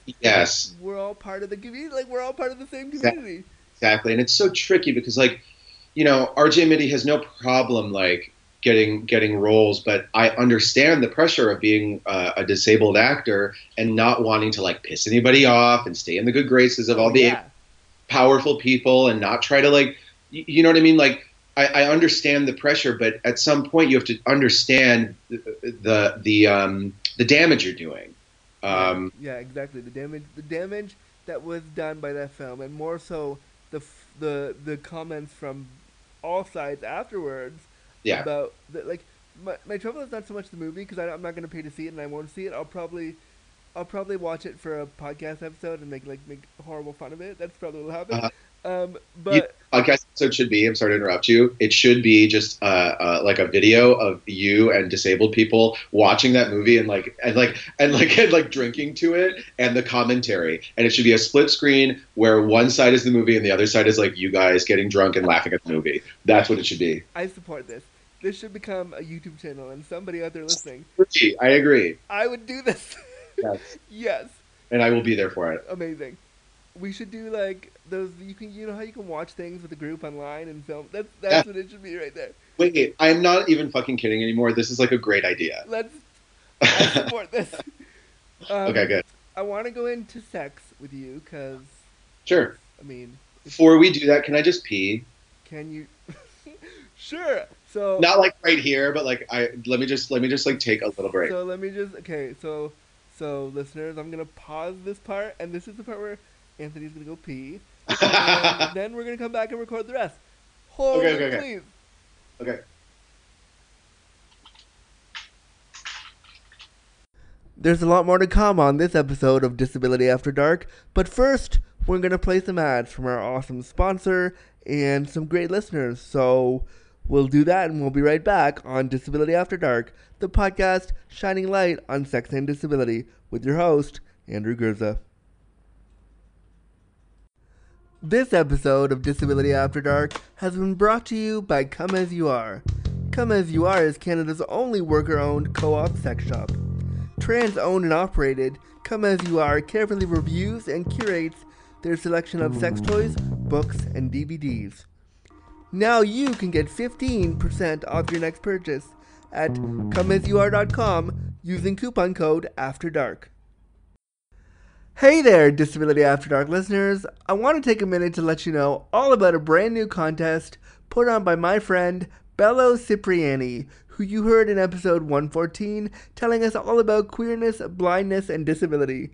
we're all part of the community. Like, we're all part of the same community. Exactly. And it's so tricky because, like, you know, RJ Middy has no problem, like, getting roles, but I understand the pressure of being a disabled actor and not wanting to like piss anybody off and stay in the good graces of all the powerful people and not try to like, you know what I mean? Like I understand the pressure, but at some point you have to understand the damage you're doing. Exactly. The damage that was done by that film, and more so the comments from all sides afterwards. Yeah. About my trouble is not so much the movie, because I'm not going to pay to see it and I won't see it. I'll probably watch it for a podcast episode and make horrible fun of it. That's probably what'll happen. Podcast episode should be, I'm sorry to interrupt you, it should be just like a video of you and disabled people watching that movie and drinking to it and the commentary. And it should be a split screen where one side is the movie and the other side is like you guys getting drunk and laughing at the movie. That's what it should be. I support this. This should become a YouTube channel, and somebody out there listening. I agree. I would do this. Yes. Yes. And I will be there for it. Amazing. We should do like those. You know how you can watch things with a group online and film. That's what it should be right there. Wait, I'm not even fucking kidding anymore. This is like a great idea. I support this. Okay, good. I want to go into sex with you because. Sure. I mean. Before we do that, can I just pee? Can you? Sure. So. Not like right here, but like let me just like take a little break. So let me just so listeners, I'm gonna pause this part, and this is the part where Anthony's going to go pee. And then we're going to come back and record the rest. Hold on, please. Okay. There's a lot more to come on this episode of Disability After Dark. But first, we're going to play some ads from our awesome sponsor and some great listeners. So we'll do that, and we'll be right back on Disability After Dark, the podcast shining light on sex and disability with your host, Andrew Gurza. This episode of Disability After Dark has been brought to you by Come As You Are. Come As You Are is Canada's only worker-owned co-op sex shop. Trans-owned and operated, Come As You Are carefully reviews and curates their selection of sex toys, books, and DVDs. Now you can get 15% off your next purchase at comeasyouare.com using coupon code AFTERDARK. Hey there, Disability After Dark listeners. I want to take a minute to let you know all about a brand new contest put on by my friend, Bello Cipriani, who you heard in episode 114 telling us all about queerness, blindness, and disability.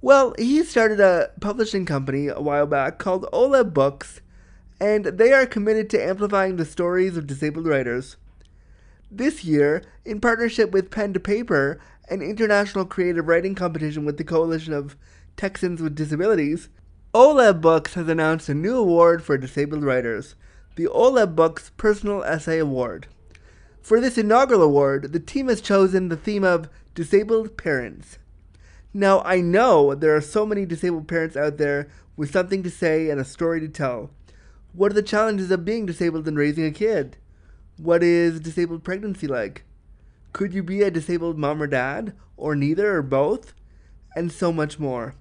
Well, he started a publishing company a while back called Ola Books, and they are committed to amplifying the stories of disabled writers. This year, in partnership with Pen to Paper, an international creative writing competition with the Coalition of Texans with Disabilities, Ola Books has announced a new award for disabled writers, the Ottobock's Personal Essay Award. For this inaugural award, the team has chosen the theme of disabled parents. Now, I know there are so many disabled parents out there with something to say and a story to tell. What are the challenges of being disabled and raising a kid? What is disabled pregnancy like? Could you be a disabled mom or dad, or neither or both? And so much more.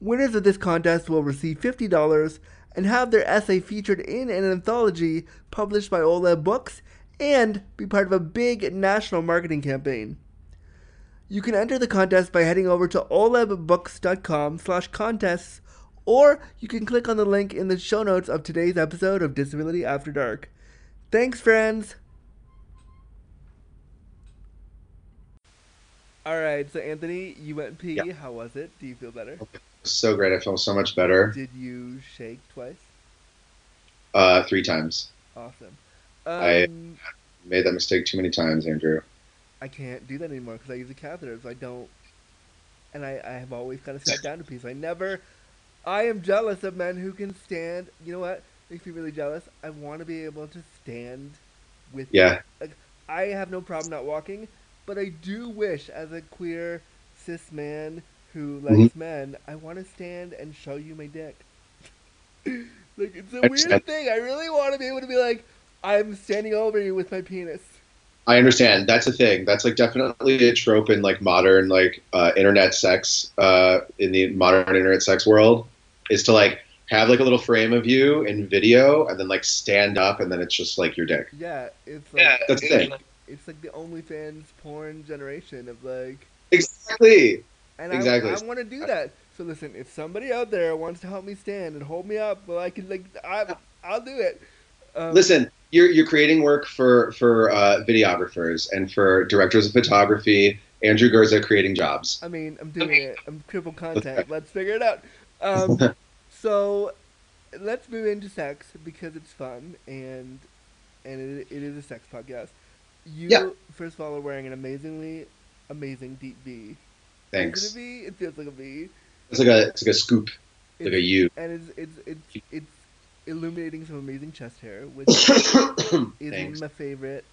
Winners of this contest will receive $50 and have their essay featured in an anthology published by Ottobock and be part of a big national marketing campaign. You can enter the contest by heading over to ottobock.com/contests, or you can click on the link in the show notes of today's episode of Disability After Dark. Thanks, friends! All right, so Anthony, you went pee. Yeah. How was it? Do you feel better? Okay. So great. I feel so much better. Did you shake twice? 3 times. Awesome. I made that mistake too many times, Andrew. I can't do that anymore because I use a catheter, so I don't. And I have always kind of sat down to pee, so I never. I am jealous of men who can stand. You know what makes me really jealous? I want to be able to stand with. Yeah. Like, I have no problem not walking, but I do wish, as a queer cis man who likes men, I want to stand and show you my dick. Like, it's a weird thing. I really want to be able to be like, I'm standing over you with my penis. I understand. That's a thing. That's like definitely a trope in like modern like internet sex, in the modern internet sex world, is to like have like a little frame of you in video and then like stand up and then it's just like your dick. Yeah, it's like, yeah, that's the thing. It's like the OnlyFans porn generation of like. Exactly. And exactly. I want to do that. So listen, if somebody out there wants to help me stand and hold me up, well, I can like I'll do it. Listen. You're creating work for videographers and for directors of photography. Andrew Gurza creating jobs. I mean, I'm doing it. I'm cripple content. Let's figure it out. So let's move into sex because it's fun and it is a sex podcast. You, first of all, are wearing an amazing deep V. Thanks. Is it a V? It feels like a V. It's like a scoop. It's like a U. And it's illuminating some amazing chest hair, which is my favorite.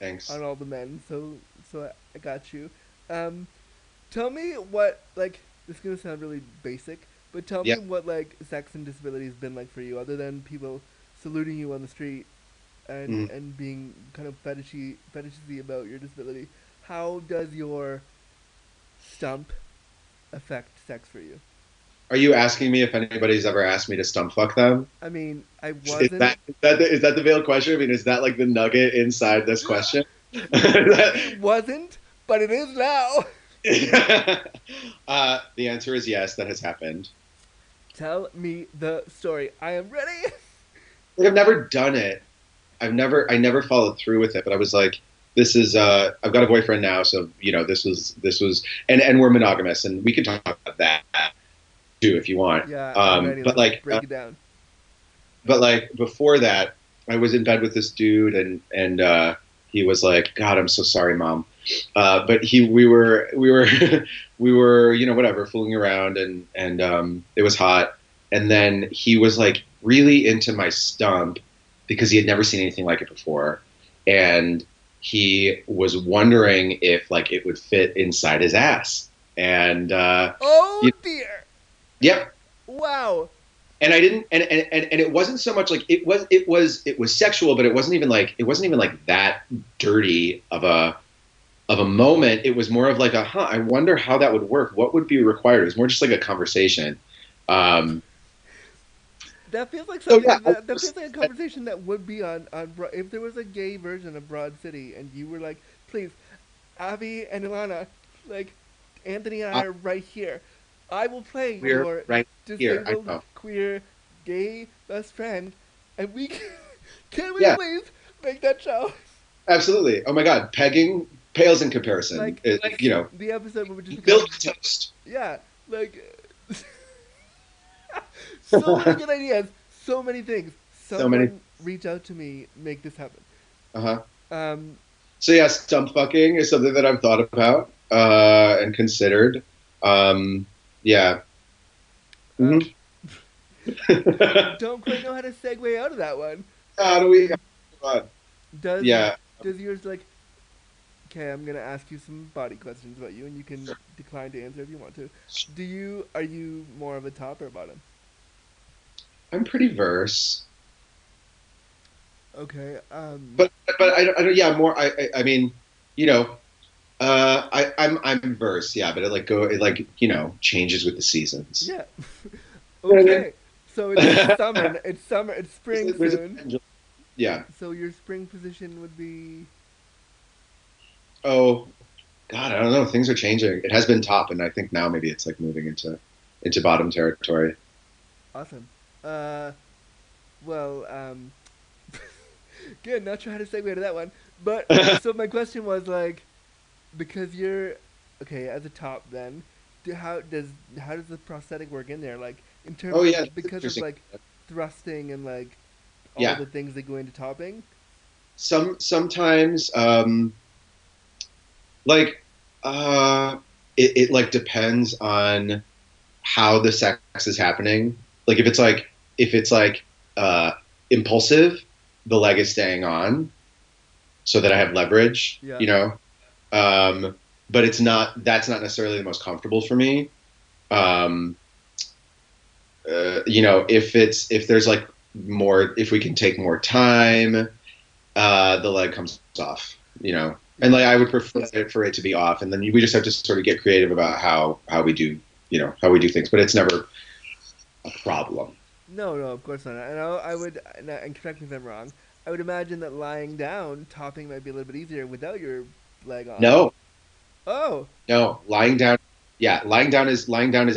Thanks. On all the men, so I got you. Tell me what, like, this is gonna sound really basic, but tell me what like sex and disability has been like for you, other than people saluting you on the street and being kind of fetishy about your disability. How does your stump affect sex for you? Are you asking me if anybody's ever asked me to stump fuck them? I mean, I wasn't. Is that the veiled question? I mean, is that like the nugget inside this question? It wasn't, but it is now. The answer is yes, that has happened. Tell me the story. I am ready. Like, I've never done it. I never followed through with it, but I was like, this is, I've got a boyfriend now, so, you know, this was, and we're monogamous, and we can talk about that too, if you want. Yeah, but like break it down. But like before that, I was in bed with this dude, and he was like, "God, I'm so sorry, Mom." But we were we were, you know, whatever, fooling around, and it was hot. And then he was like really into my stump because he had never seen anything like it before, and he was wondering if like it would fit inside his ass. And oh dear. Yep. Wow. And I didn't, and it wasn't so much like it was sexual, but it wasn't even like that dirty of a moment. It was more of like I wonder how that would work. What would be required? It was more just like a conversation. That feels like something. So yeah, that feels like a conversation that would be on if there was a gay version of Broad City, and you were like, please, Abby and Ilana, like Anthony and I are right here. I will play your right disabled queer gay best friend, and we can we please make that show? Absolutely! Oh my God, pegging pales in comparison. Like you know, the episode would just milk toast. Yeah, like so many good ideas, so many things. So many. Reach out to me, make this happen. So yeah, stump fucking is something that I've thought about and considered. Yeah. Don't quite know how to segue out of that one. how do we... Does yours like... Okay, I'm gonna ask you some body questions about you, and you can decline to answer if you want to. Are you more of a top or a bottom? I'm pretty verse. Okay. I'm verse, yeah, but it changes with the seasons. Yeah. Okay. So it's summer. It's summer. It's spring soon. Yeah. So your spring position would be. Oh, God, I don't know. Things are changing. It has been top, and I think now maybe it's like moving into bottom territory. Awesome. Good. Not sure how to segue to that one, but so my question was like, because you're okay as a top, then how does the prosthetic work in there? Like in terms of, because of like thrusting and like all the things that go into topping. Sometimes. It depends on how the sex is happening. Like if it's impulsive, the leg is staying on so that I have leverage, but that's not necessarily the most comfortable for me. If we can take more time, the leg comes off, And I would prefer for it to be off, and then we just have to sort of get creative about how we do things. But it's never a problem. No, of course not. And I would, and correct me if I'm wrong, I would imagine that lying down, topping might be a little bit easier without your leg on. No. Oh. No, lying down is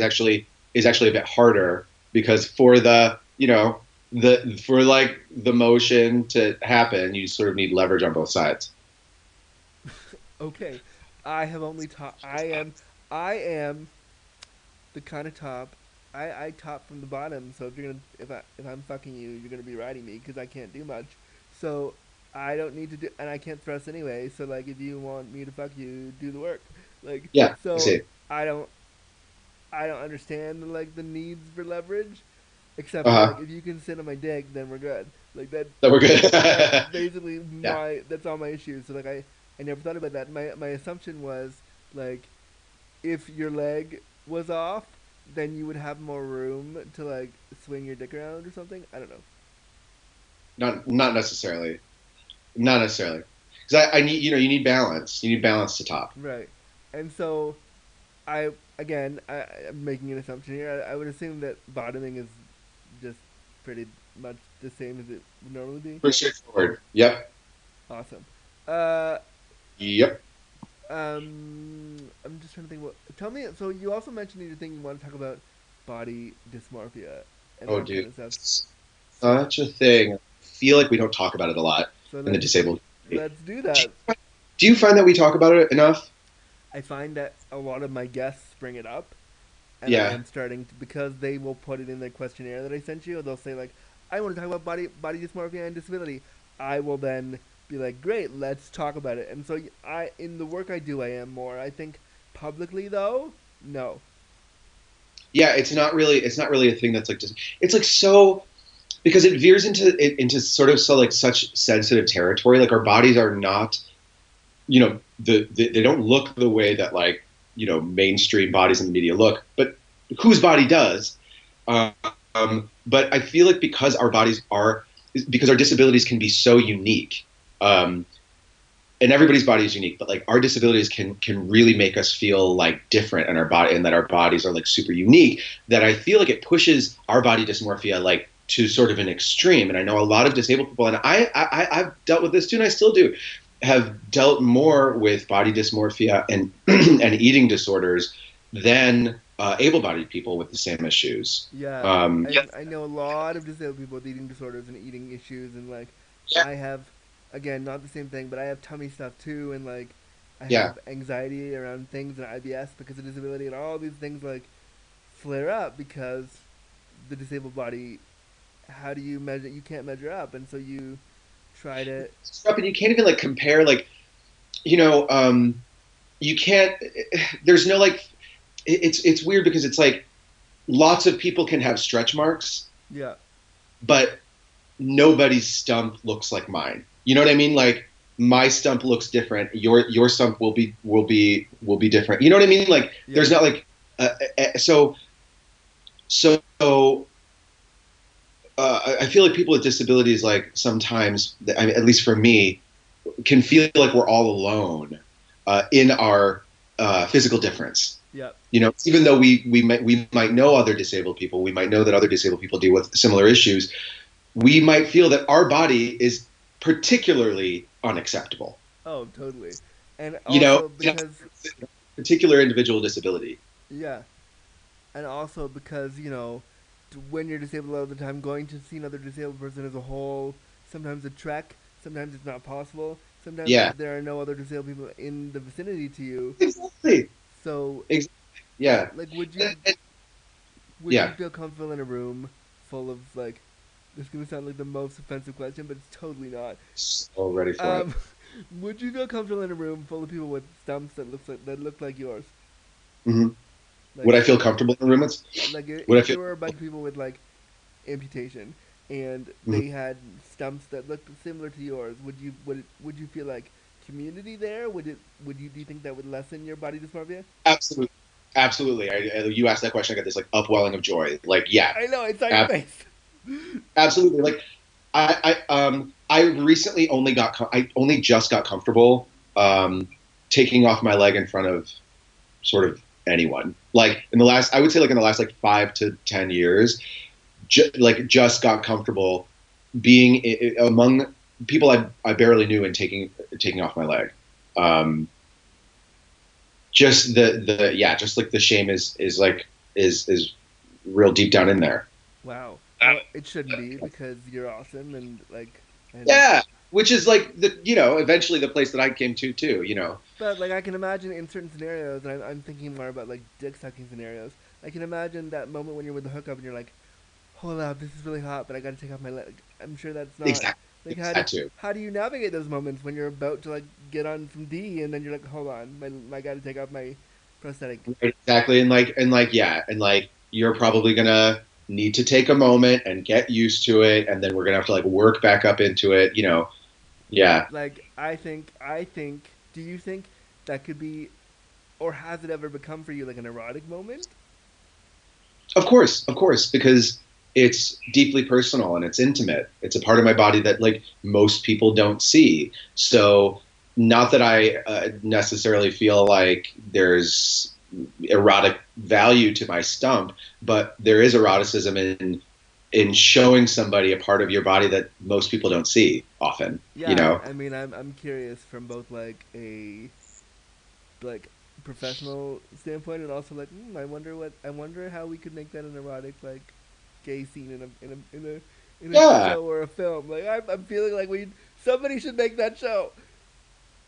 actually a bit harder because for the motion to happen, you sort of need leverage on both sides. Okay, I am the kind of top. I top from the bottom. So if I'm fucking you, you're gonna be riding me because I can't do much. So I don't need to do, and I can't thrust anyway. So like, if you want me to fuck you, do the work. Like yeah. So I don't understand like the needs for leverage, except if you can sit on my dick, then we're good. Like that. Then we're good. That's all my issues. So like I never thought about that. My assumption was, like, if your leg was off, then you would have more room to, like, swing your dick around or something? I don't know. Not necessarily. Not necessarily. Because I need, you need balance. You need balance to top. Right. And so, I'm making an assumption here. I would assume that bottoming is just pretty much the same as it would normally be. Pretty straightforward. Yep. Awesome. Yep. I'm just trying to think. Tell me. So you also mentioned in your thing you want to talk about body dysmorphia. And that's such a thing. I feel like we don't talk about it a lot in the disabled. Let's do that. Do you find that we talk about it enough? I find that a lot of my guests bring it up, and I'm starting to, because they will put it in the questionnaire that I sent you. They'll say like, I want to talk about body dysmorphia and disability. I will then. Be like, great, let's talk about it. And so in the work I do, I am more. I think publicly, though, no. Yeah, it's not really a thing that's like just. It's like so, because it veers into sort of so like such sensitive territory. Like our bodies are not, they don't look the way that like mainstream bodies in the media look. But whose body does? But I feel like because our disabilities can be so unique. And everybody's body is unique, but like our disabilities can really make us feel like different in our body, and that our bodies are like super unique, that I feel like it pushes our body dysmorphia like to sort of an extreme. And I know a lot of disabled people, and I've dealt with this too, and I still do, have dealt more with body dysmorphia and and eating disorders than able-bodied people with the same issues. Yeah, I know a lot of disabled people with eating disorders and eating issues, and like I have. Again, not the same thing, but I have tummy stuff too, and like I have anxiety around things and IBS because of disability, and all these things like flare up because the disabled body. How do you measure? You can't measure up, and so you try to. And you can't even like compare, like you can't. There's no like. It's weird because it's like lots of people can have stretch marks. Yeah. But. nobody's stump looks like mine. You know what I mean? Like, my stump looks different. Your stump will be different. You know what I mean? Like, yeah. There's not like, I feel like people with disabilities, like, sometimes, I mean, at least for me, can feel like we're all alone in our physical difference. Yeah. You know, even though we might know other disabled people, we might know that other disabled people deal with similar issues, we might feel that our body is particularly unacceptable. Oh, totally. And also, you know, because particular individual disability. Yeah. And also because, you know, when you're disabled a lot of the time, going to see another disabled person is a whole, sometimes a trek, sometimes it's not possible, sometimes there are no other disabled people in the vicinity to you. Exactly. So, yeah. Like, would you feel comfortable in a room full of, like, this is going to sound like the most offensive question, but it's totally not. So ready for it. Would you feel comfortable in a room full of people with stumps that look like yours? Mm-hmm. Like, would I feel comfortable in a room with? Like, if there were a bunch of people with, like, amputation, and they had stumps that looked similar to yours, would you feel like community there? Do you think that would lessen your body dysmorphia? Absolutely. You asked that question, I got this, like, upwelling of joy. Like, yeah. I know, it's on your face. Absolutely. Like, I recently only just got comfortable taking off my leg in front of sort of anyone. Like, in the last 5 to 10 years, just got comfortable being among people I barely knew and taking off my leg. Just the shame is real deep down in there. Wow. Well, it shouldn't be, because you're awesome and, like... which is, like, eventually the place that I came to, too, you know. But, like, I can imagine in certain scenarios, and I'm thinking more about, like, dick-sucking scenarios, I can imagine that moment when you're with the hookup and you're like, hold up, this is really hot, but I gotta take off my leg. I'm sure that's not... Exactly. Like, how do you navigate those moments when you're about to, like, get on some D, and then you're like, hold on, I gotta take off my prosthetic. Exactly, and you're probably gonna... need to take a moment and get used to it, and then we're gonna have to, like, work back up into it, you know. Yeah. Like, I think do you think that could be, or has it ever become for you, like, an erotic moment? Of course, because it's deeply personal and it's intimate. It's a part of my body that, like, most people don't see. So not that I necessarily feel like there's erotic value to my stump, but there is eroticism in showing somebody a part of your body that most people don't see often. Yeah, you know? I mean, I'm curious from both, like, a, like, professional standpoint, and also, like, I wonder how we could make that an erotic, like, gay scene in a show or a film. Like, I'm feeling like somebody should make that show.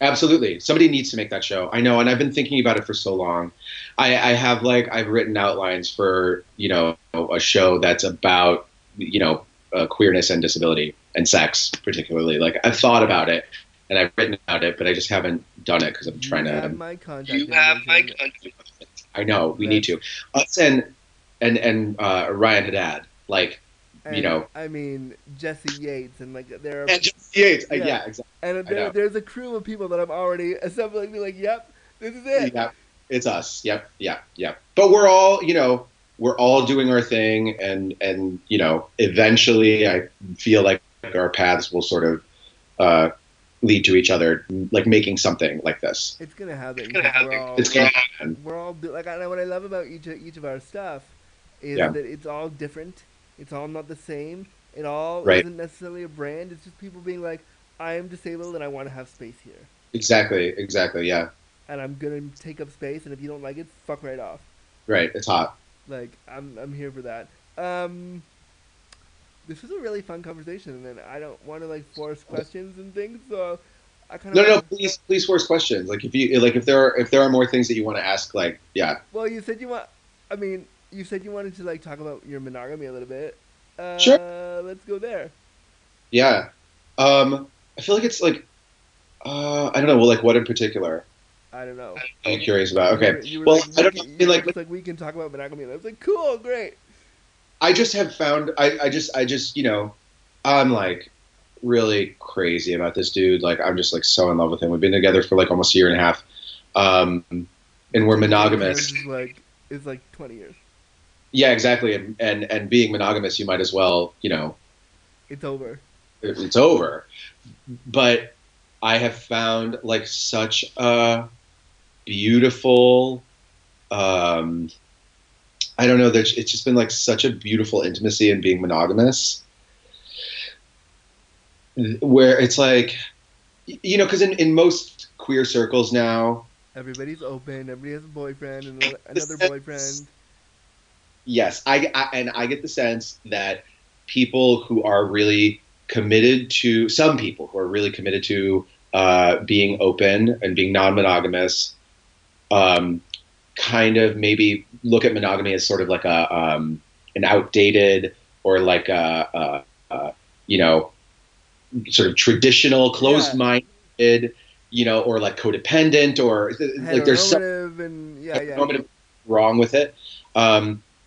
Absolutely. Somebody needs to make that show. I know. And I've been thinking about it for so long. I've written outlines for, you know, a show that's about, you know, queerness and disability and sex particularly. Like, I've thought about it and I've written about it, but I just haven't done it because I'm trying to... You have my contact. I know. We need to. Us and Ryan Haddad. Like... And, you know, I mean, Jesse Yates and, like, there are... And Jesse Yates, yeah, exactly. And there's a crew of people that I'm already assembling, be like, yep, this is it. Yeah, it's us. Yep, yeah, yeah. But we're all, you know, doing our thing, and you know, eventually I feel like our paths will sort of lead to each other, like, making something like this. It's gonna happen. It's gonna happen. We're all, like, I know what I love about each of our stuff is that it's all different. It's all not the same. It all isn't necessarily a brand. It's just people being like, I am disabled and I want to have space here. Exactly, yeah. And I'm going to take up space, and if you don't like it, fuck right off. Right, it's hot. Like, I'm here for that. This was a really fun conversation, and I don't want to, like, force questions and things, so I kind of... No, please force questions. Like, if there are more things that you want to ask, like, yeah. Well, you said you wanted to, like, talk about your monogamy a little bit. Sure. Let's go there. Yeah. I feel like it's, like, I don't know. Well, like, what in particular? I don't know. I'm curious about. Okay. I don't know. Like, we can talk about monogamy. I was like, cool, great. I just have found, I just, you know, I'm like really crazy about this dude. Like, I'm just like so in love with him. We've been together for like almost a year and a half. And we're monogamous. It's like 20 years. Yeah, exactly. And being monogamous, you might as well, you know. It's over. It's over. But I have found like such a beautiful, I don't know, it's just been like such a beautiful intimacy in being monogamous, where it's like, you know, because in most queer circles now, everybody's open, everybody has a boyfriend and another boyfriend. Yes, I get the sense that people who are really committed to, some people who are really committed to being open and being non-monogamous, kind of maybe look at monogamy as sort of like a an outdated or like a you know, sort of traditional, closed-minded, you know, or like codependent, or like there's something wrong with it.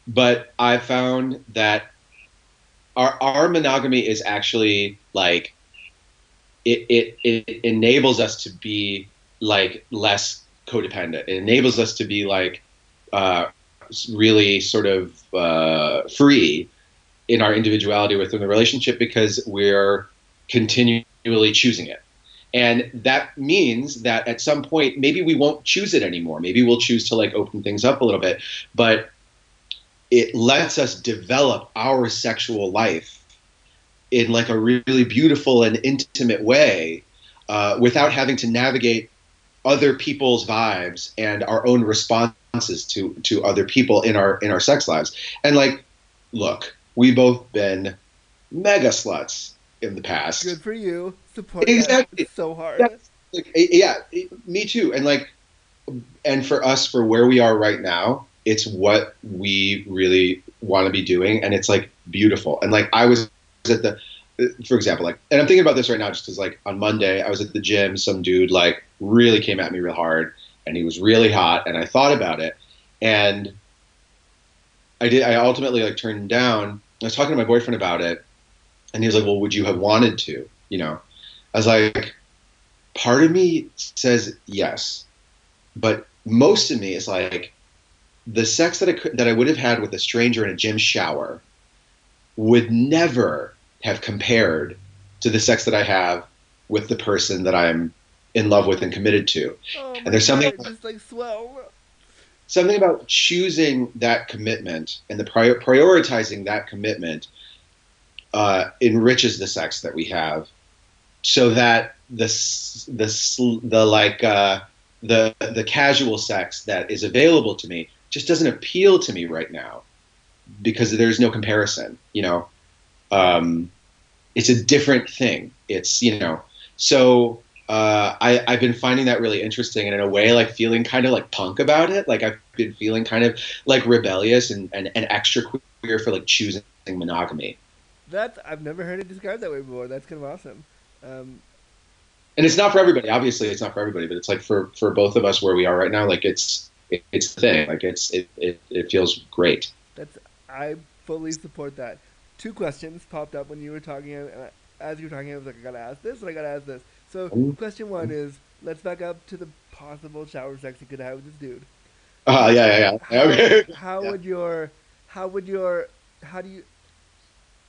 But I found that our monogamy is actually like it enables us to be like less codependent. It enables us to be like really sort of free in our individuality within the relationship, because we're continually choosing it. And that means that at some point, maybe we won't choose it anymore. Maybe we'll choose to like open things up a little bit, but it lets us develop our sexual life in like a really beautiful and intimate way, without having to navigate other people's vibes and our own responses to other people in our sex lives. And like, look, we both been mega sluts in the past. Good for you. Support exactly. It's so hard. Like, yeah, me too. And like, and for us, for where we are right now, it's what we really want to be doing, and it's like beautiful. And like, I was at the, for example, like, and I'm thinking about this right now just because like on Monday I was at the gym. Some dude like really came at me real hard, and he was really hot. And I thought about it, and I ultimately like turned him down. I was talking to my boyfriend about it, and he was like, "Well, would you have wanted to?" You know, I was like, part of me says yes, but most of me is like, the sex that I would have had with a stranger in a gym shower would never have compared to the sex that I have with the person that I'm in love with and committed to. Oh, and there's something about choosing that commitment and the prioritizing that commitment enriches the sex that we have, so that the casual sex that is available to me just doesn't appeal to me right now, because there's no comparison, you know. It's a different thing. It's, you know, so I've been finding that really interesting, and in a way like feeling kind of like punk about it. Like, I've been feeling kind of like rebellious and extra queer for like choosing monogamy. I've never heard it described that way before. That's kind of awesome. And it's not for everybody. Obviously, it's not for everybody, but it's like for both of us where we are right now, like it's the thing. Like it feels great. I fully support that. Two questions popped up when you were talking, and as you were talking, I was like, I gotta ask this and I gotta ask this. So question one is, let's back up to the possible shower sex you could have with this dude. Yeah. Okay.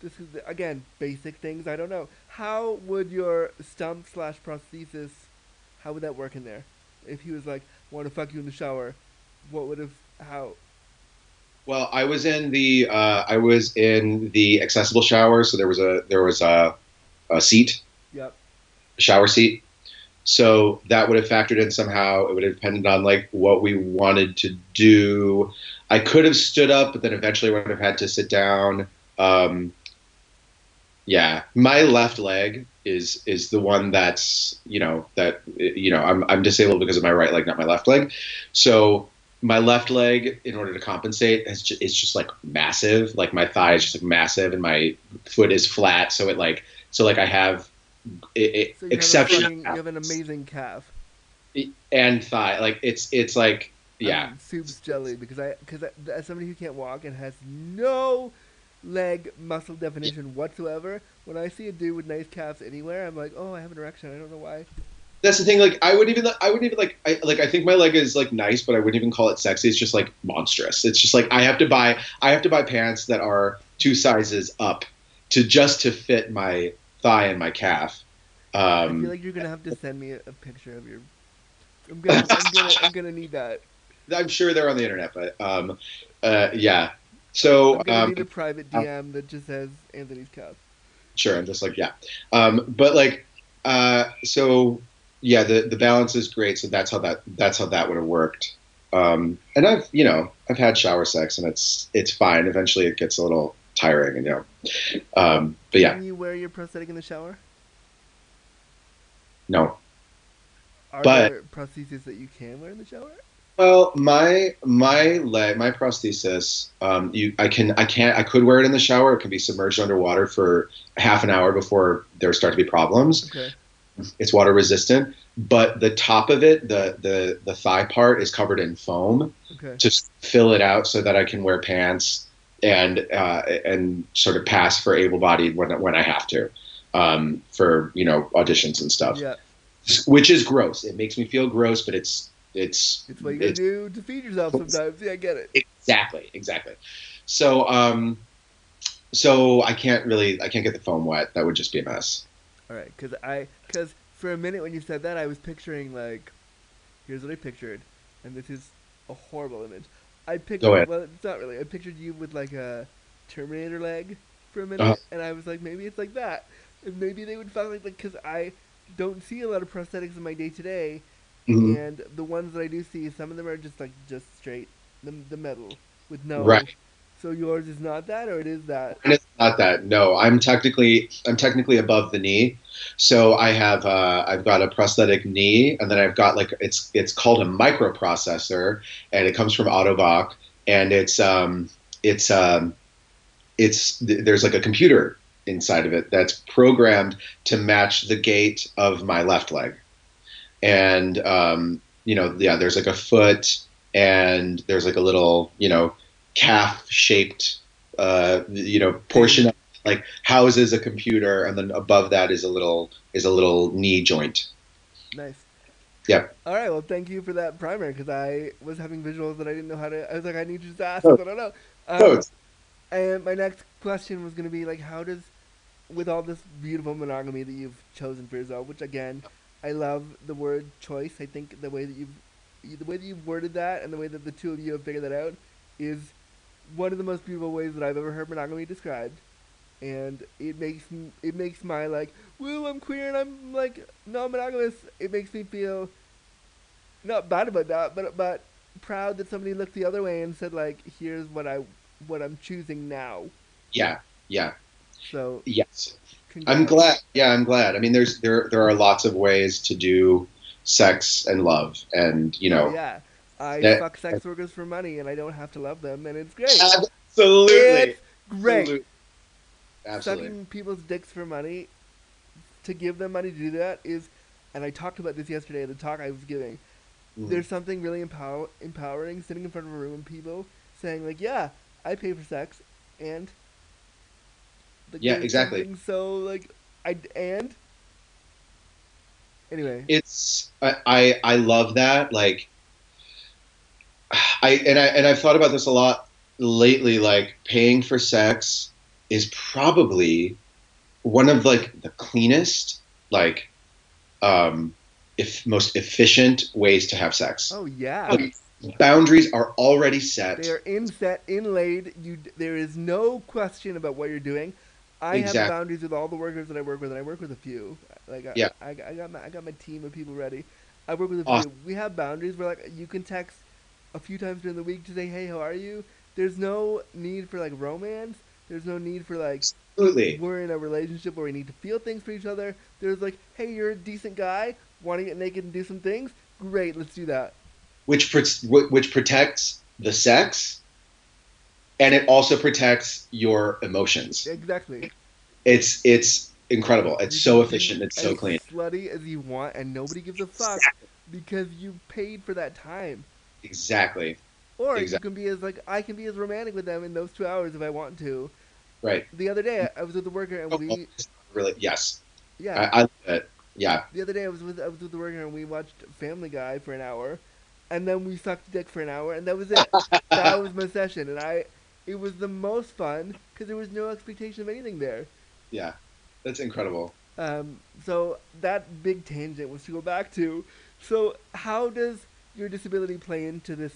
This is, again, basic things. I don't know. How would your stump/prosthesis, how would that work in there? If he was like, want to fuck you in the shower, what would have, how? Well, I was in the accessible shower. So there was a seat. Yep. A shower seat. So that would have factored in somehow. It would have depended on like what we wanted to do. I could have stood up, but then eventually would have had to sit down. Yeah, my left leg is the one that's, you know, that, you know, I'm disabled because of my right leg, not my left leg. So my left leg, in order to compensate, it's just like massive. Like my thigh is just like massive, and my foot is flat. So I have exceptional. You have an amazing calf. And thigh, like it's like, yeah. Soup's jelly because as somebody who can't walk and has no leg muscle definition whatsoever. When I see a dude with nice calves anywhere, I'm like, oh, I have an erection. I don't know why. That's the thing. Like, I think my leg is like nice, but I wouldn't even call it sexy. It's just like monstrous. It's just like I have to buy pants that are 2 sizes up to fit my thigh and my calf. I feel like you're gonna have to send me a picture of your. I'm gonna need that. I'm sure they're on the internet, but yeah. So I'm gonna need a private DM that just says Anthony's calf. Sure, I'm just like yeah, but like. So yeah, the balance is great. So that's how that would have worked. And I've had shower sex and it's fine. Eventually it gets a little tiring, and but yeah. Can you wear your prosthetic in the shower? No. Are there prostheses that you can wear in the shower? Well, my prosthesis, I could wear it in the shower. It can be submerged underwater for half an hour before there start to be problems. Okay. It's water resistant, but the top of it, the thigh part, is covered in foam to fill it out so that I can wear pants and sort of pass for able-bodied when I have to, for auditions and stuff. Yeah. Which is gross. It makes me feel gross, but it's what you gotta do to feed yourself sometimes. Yeah, I get it. Exactly. So, so I can't get the foam wet. That would just be a mess. All right, because for a minute when you said that, I was picturing like, here's what I pictured, and this is a horrible image. Go ahead. Well, it's not really. I pictured you with like a Terminator leg for a minute, and I was like, maybe it's like that, and maybe they would finally like, because I don't see a lot of prosthetics in my day to day. Mm-hmm. And the ones that I do see, some of them are just like straight the metal with no. Right. So yours is not that, or it is that? And it's not that. No, I'm technically above the knee, so I have I've got a prosthetic knee, and then I've got like it's called a microprocessor, and it comes from Ottobock, and there's like a computer inside of it that's programmed to match the gait of my left leg. And, there's like a foot, and there's like a little, calf shaped, portion of like houses a computer. And then above that is a little knee joint. Nice. Yeah. All right. Well, thank you for that primer. 'Cause I was having visuals that I didn't know how to, I was like, I need you to ask. I don't know. And my next question was going to be like, how does, with all this beautiful monogamy that you've chosen for yourself, which again, I love the word choice. I think the way that you've worded that and the way that the two of you have figured that out is one of the most beautiful ways that I've ever heard monogamy described. And it makes my like, woo, I'm queer and I'm like non-monogamous. It makes me feel not bad about that, but proud that somebody looked the other way and said like, here's what I'm choosing now. Yeah. Yeah. So yes. Congrats. I'm glad. I mean, there are lots of ways to do sex and love, and Yeah, I fuck sex workers for money, and I don't have to love them, and it's great. Absolutely, it's great. Absolutely, sucking people's dicks for money, to give them money to do that is, and I talked about this yesterday at the talk I was giving. Mm. There's something really empowering sitting in front of a room and people saying like, "Yeah, I pay for sex," and yeah, exactly. So, like, anyway, it's I love that. Like, I've thought about this a lot lately. Like, paying for sex is probably one of like the cleanest, like, most efficient ways to have sex. Oh yeah. Like, boundaries are already set. They are inlaid. There is no question about what you're doing. I have boundaries with all the workers that I work with, and I work with a few. Like, yeah. I got my team of people ready. I work with a few. Awesome. We have boundaries. We're like, you can text a few times during the week to say, hey, how are you? There's no need for like romance. There's no need for like, absolutely, we're in a relationship where we need to feel things for each other. There's like, hey, you're a decent guy. Want to get naked and do some things? Great, let's do that. Which protects the sex. And it also protects your emotions. Exactly. It's incredible. It's so efficient. It's so clean. As slutty as you want, and nobody gives a fuck because you paid for that time. Exactly. Or you can be as romantic with them in those 2 hours if I want to, Right. The other day I was with the worker and we really yes. Yeah. Yeah. The other day I was with the worker and we watched Family Guy for an hour, and then we sucked dick for an hour, and that was it. That was my session, and it was the most fun because there was no expectation of anything there. Yeah, that's incredible. So that big tangent was to go back to. So how does your disability play into this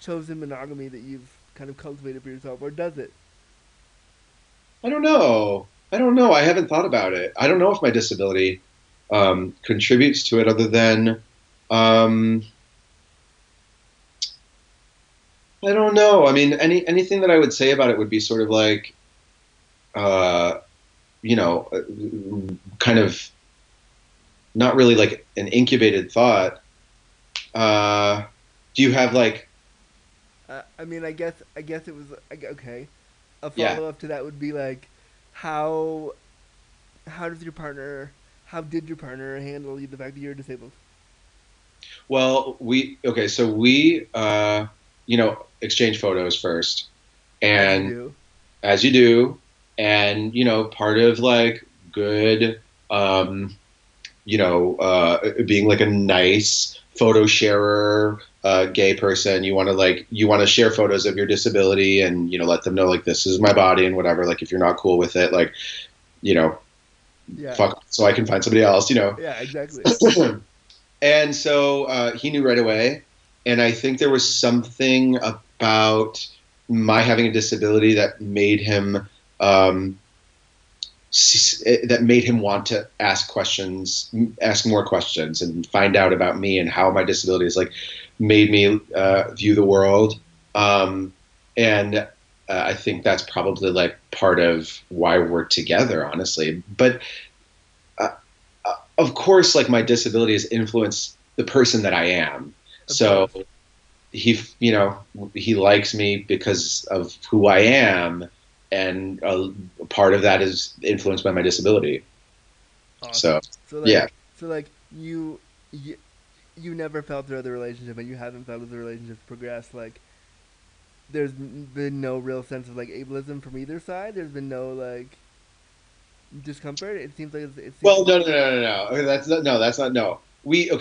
chosen monogamy that you've kind of cultivated for yourself, or does it? I don't know. I haven't thought about it. I don't know if my disability contributes to it, other than I don't know. I mean, anything that I would say about it would be sort of like, kind of not really like an incubated thought. Do you have like? I guess it was okay. A follow-up to that would be like, how did your partner handle the fact that you're disabled? Well, we exchange photos first, and as you do, and part of like good, being like a nice photo sharer. Gay person, you want to share photos of your disability and let them know like this is my body and whatever, like if you're not cool with it, like fuck, so I can find somebody else, yeah, exactly. And so he knew right away, and I think there was something about my having a disability that made him want to ask more questions and find out about me and how my disability is like made me view the world. And I think that's probably like part of why we're together, honestly. But of course, like my disability has influenced the person that I am. So he likes me because of who I am. And a part of that is influenced by my disability. Awesome. You never felt through the relationship, and you haven't felt as the relationship progressed. Like, there's been no real sense of like ableism from either side. There's been no like discomfort. It seems like it's well, no. Okay, that's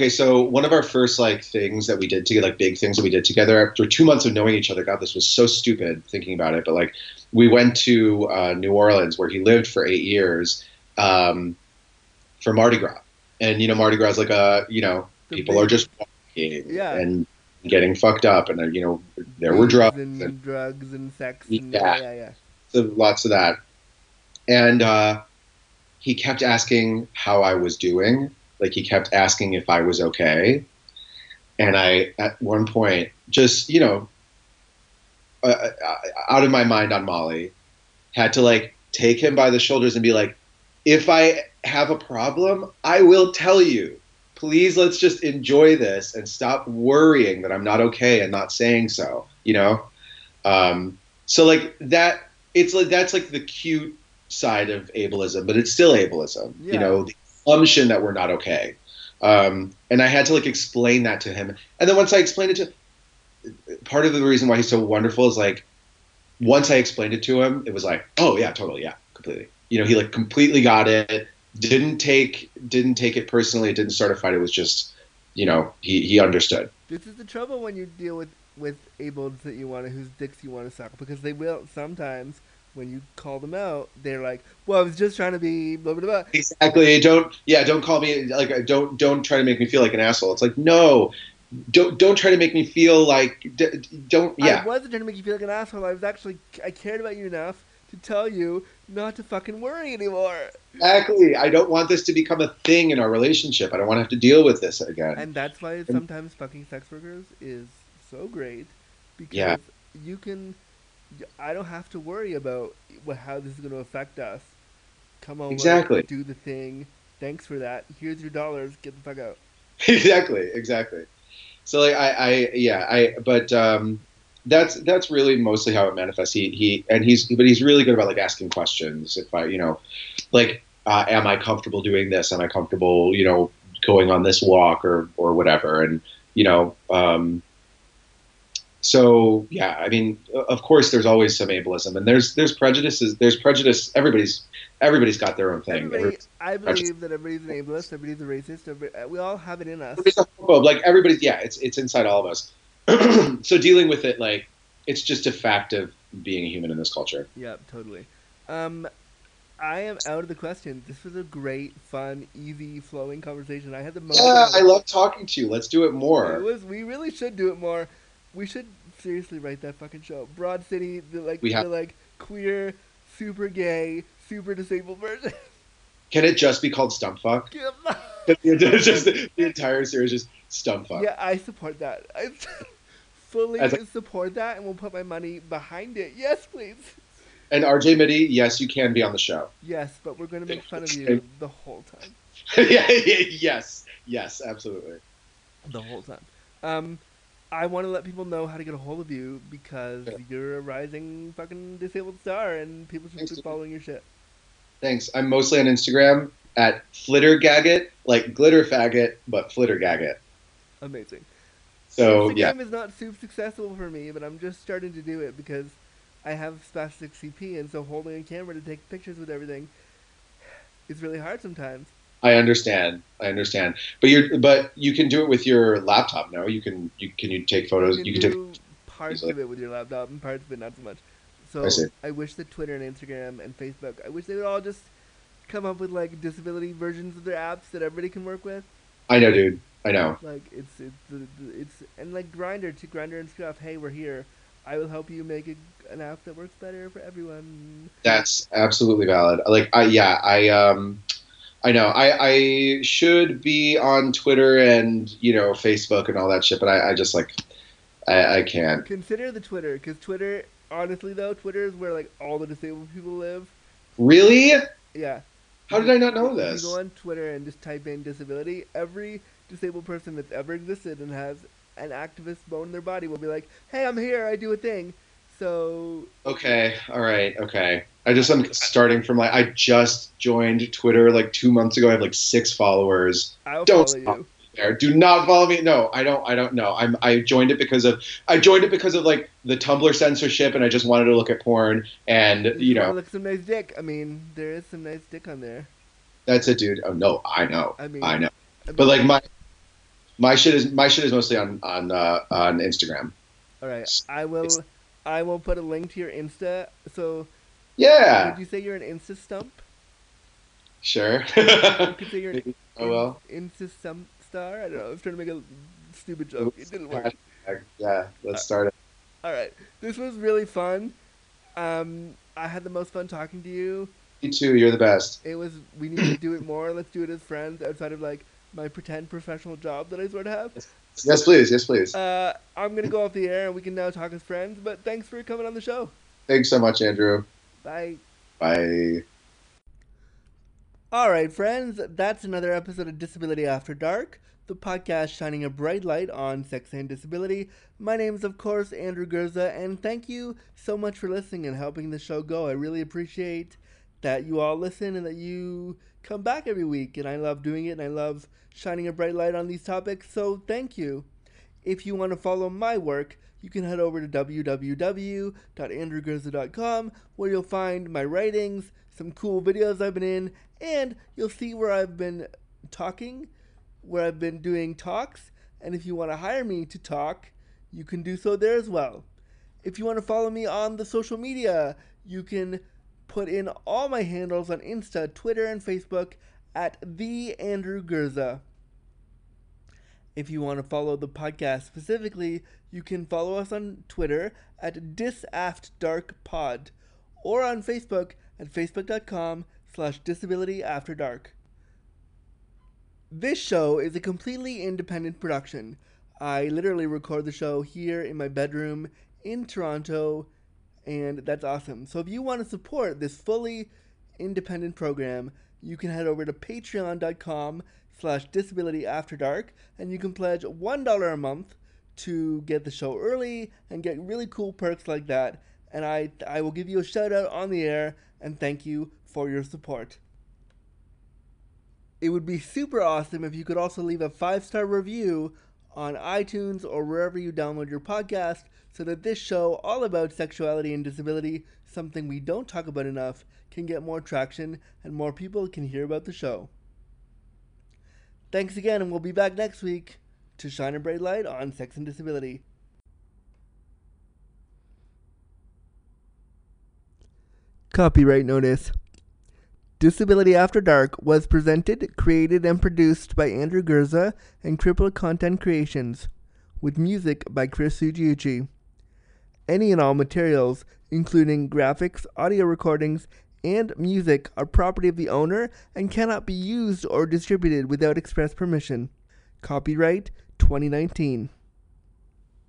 not. So one of our first like things that we did together, like big things that we did together after 2 months of knowing each other, God, this was so stupid thinking about it, but like we went to New Orleans where he lived for 8 years for Mardi Gras. And, Mardi Gras is like people are just walking and getting fucked up. And, there were drugs. And drugs and sex. And yeah. So lots of that. And he kept asking how I was doing. Like he kept asking if I was okay, and I at one point just out of my mind on Molly, had to like take him by the shoulders and be like, "If I have a problem, I will tell you. Please, let's just enjoy this and stop worrying that I'm not okay and not saying so." So like that, it's like that's like the cute side of ableism, but it's still ableism, The, assumption that we're not okay, and I had to like explain that to him. And then once I explained it to him, part of the reason why he's so wonderful is like once I explained it to him, it was like, oh yeah, totally, yeah, completely. He like completely got it. Didn't take it personally. It didn't start a fight. It was just he understood. This is the trouble when you deal with ableds that you want to, whose dicks you want to suck, because they will sometimes. When you call them out, they're like, "Well, I was just trying to be blah blah blah." Exactly. Don't call me like don't try to make me feel like an asshole. It's like, no, don't try to make me feel like I wasn't trying to make you feel like an asshole. I was actually I cared about you enough to tell you not to fucking worry anymore. Exactly. I don't want this to become a thing in our relationship. I don't want to have to deal with this again. And that's why sometimes fucking sex workers is so great, because you can. I don't have to worry about how this is going to affect us. Come on, exactly. Do the thing. Thanks for that. Here's your dollars. Get the fuck out. Exactly. So like that's really mostly how it manifests. He's really good about like asking questions. If I, am I comfortable doing this? Am I comfortable, going on this walk or whatever? And So yeah, I mean, of course, there's always some ableism, and there's prejudices. There's prejudice. Everybody's got their own thing. I believe that everybody's an ableist. Everybody's a racist. We all have it in us. Like everybody's, yeah, it's inside all of us. So dealing with it, like, it's just a fact of being a human in this culture. Yeah, totally. I am out of the question. This was a great, fun, easy, flowing conversation. I had the most. Yeah, I love talking to you. Let's do it more. We really should do it more. We should seriously write that fucking show. Broad City, the queer, super gay, super disabled version. Can it just be called Stumpfuck? Just the entire series is Stumpfuck. Yeah, I support that. I fully support that, and will put my money behind it. Yes, please. And RJ Mitty, yes, you can be on the show. Yes, but we're going to make fun of you the whole time. Yes, absolutely. The whole time. I want to let people know how to get a hold of you because you're a rising fucking disabled star and people should be following your shit. Thanks. I'm mostly on Instagram at Flittergagget, like glitter faggot, but Flittergagget. Amazing. So, Instagram is not super successful for me, but I'm just starting to do it because I have spastic CP, and so holding a camera to take pictures with everything is really hard sometimes. I understand. But you can do it with your laptop, no? You can take photos. You can take parts of it with your laptop and parts of it not so much. So I wish that Twitter and Instagram and Facebook, I wish they would all just come up with like disability versions of their apps that everybody can work with. I know, dude. I know. Like it's and like Grindr and stuff. Hey, we're here. I will help you make an app that works better for everyone. That's absolutely valid. Like I know. I should be on Twitter and, Facebook and all that shit, but I just, like, I can't. Consider the Twitter, because Twitter, honestly, though, Twitter is where, like, all the disabled people live. Really? Yeah. How did I not know this? You go on Twitter and just type in disability, every disabled person that's ever existed and has an activist bone in their body will be like, hey, I'm here, I do a thing. So... Okay, all right, okay. I'm starting from, like, I just joined Twitter, like, 2 months ago. I have, like, 6 followers. Don't follow you. There. Do not follow me. No, I don't know. I joined it because of, like, the Tumblr censorship, and I just wanted to look at porn, and, you know. Look at some nice dick. I mean, there is some nice dick on there. That's it, dude. Oh, no, I know. But, like, my shit is mostly on Instagram. All right, I will put a link to your Insta. So yeah, would you say you're an Insta stump? Sure. You could say you're an Insta stump star. I don't know. I was trying to make a stupid joke. It didn't work. Yeah, let's start it. All right, this was really fun. I had the most fun talking to you. You too. You're the best. It was. We need to do it more. Let's do it as friends outside of like my pretend professional job that I sort of have. Yes, please. Yes, please. I'm going to go off the air and we can now talk as friends, but thanks for coming on the show. Thanks so much, Andrew. Bye. Bye. All right, friends. That's another episode of Disability After Dark, the podcast shining a bright light on sex and disability. My name is, of course, Andrew Gurza, and thank you so much for listening and helping the show go. I really appreciate that you all listen and that you come back every week, and I love doing it, and I love shining a bright light on these topics, so thank you. If you want to follow my work, you can head over to www.andrewgurza.com, where you'll find my writings, some cool videos I've been in, and you'll see where I've been talking, where I've been doing talks, and if you want to hire me to talk, you can do so there as well. If you want to follow me on the social media, you can put in all my handles on Insta, Twitter, and Facebook at The Andrew Gurza. If you want to follow the podcast specifically, you can follow us on Twitter at DisAftDarkPod or on Facebook at facebook.com/disabilityafterdark. This show is a completely independent production. I literally record the show here in my bedroom in Toronto, and that's awesome. So if you want to support this fully independent program, you can head over to patreon.com/disabilityafterdark, and you can pledge $1 a month to get the show early and get really cool perks like that. And I will give you a shout out on the air and thank you for your support. It would be super awesome if you could also leave a 5-star review on iTunes or wherever you download your podcast, so that this show all about sexuality and disability, something we don't talk about enough, can get more traction and more people can hear about the show. Thanks again, and we'll be back next week to shine a bright light on sex and disability. Copyright notice. Disability After Dark was presented, created, and produced by Andrew Gurza and Cripple Content Creations, with music by Chris Sugiuchi. Any and all materials, including graphics, audio recordings, and music, are property of the owner and cannot be used or distributed without express permission. Copyright 2019.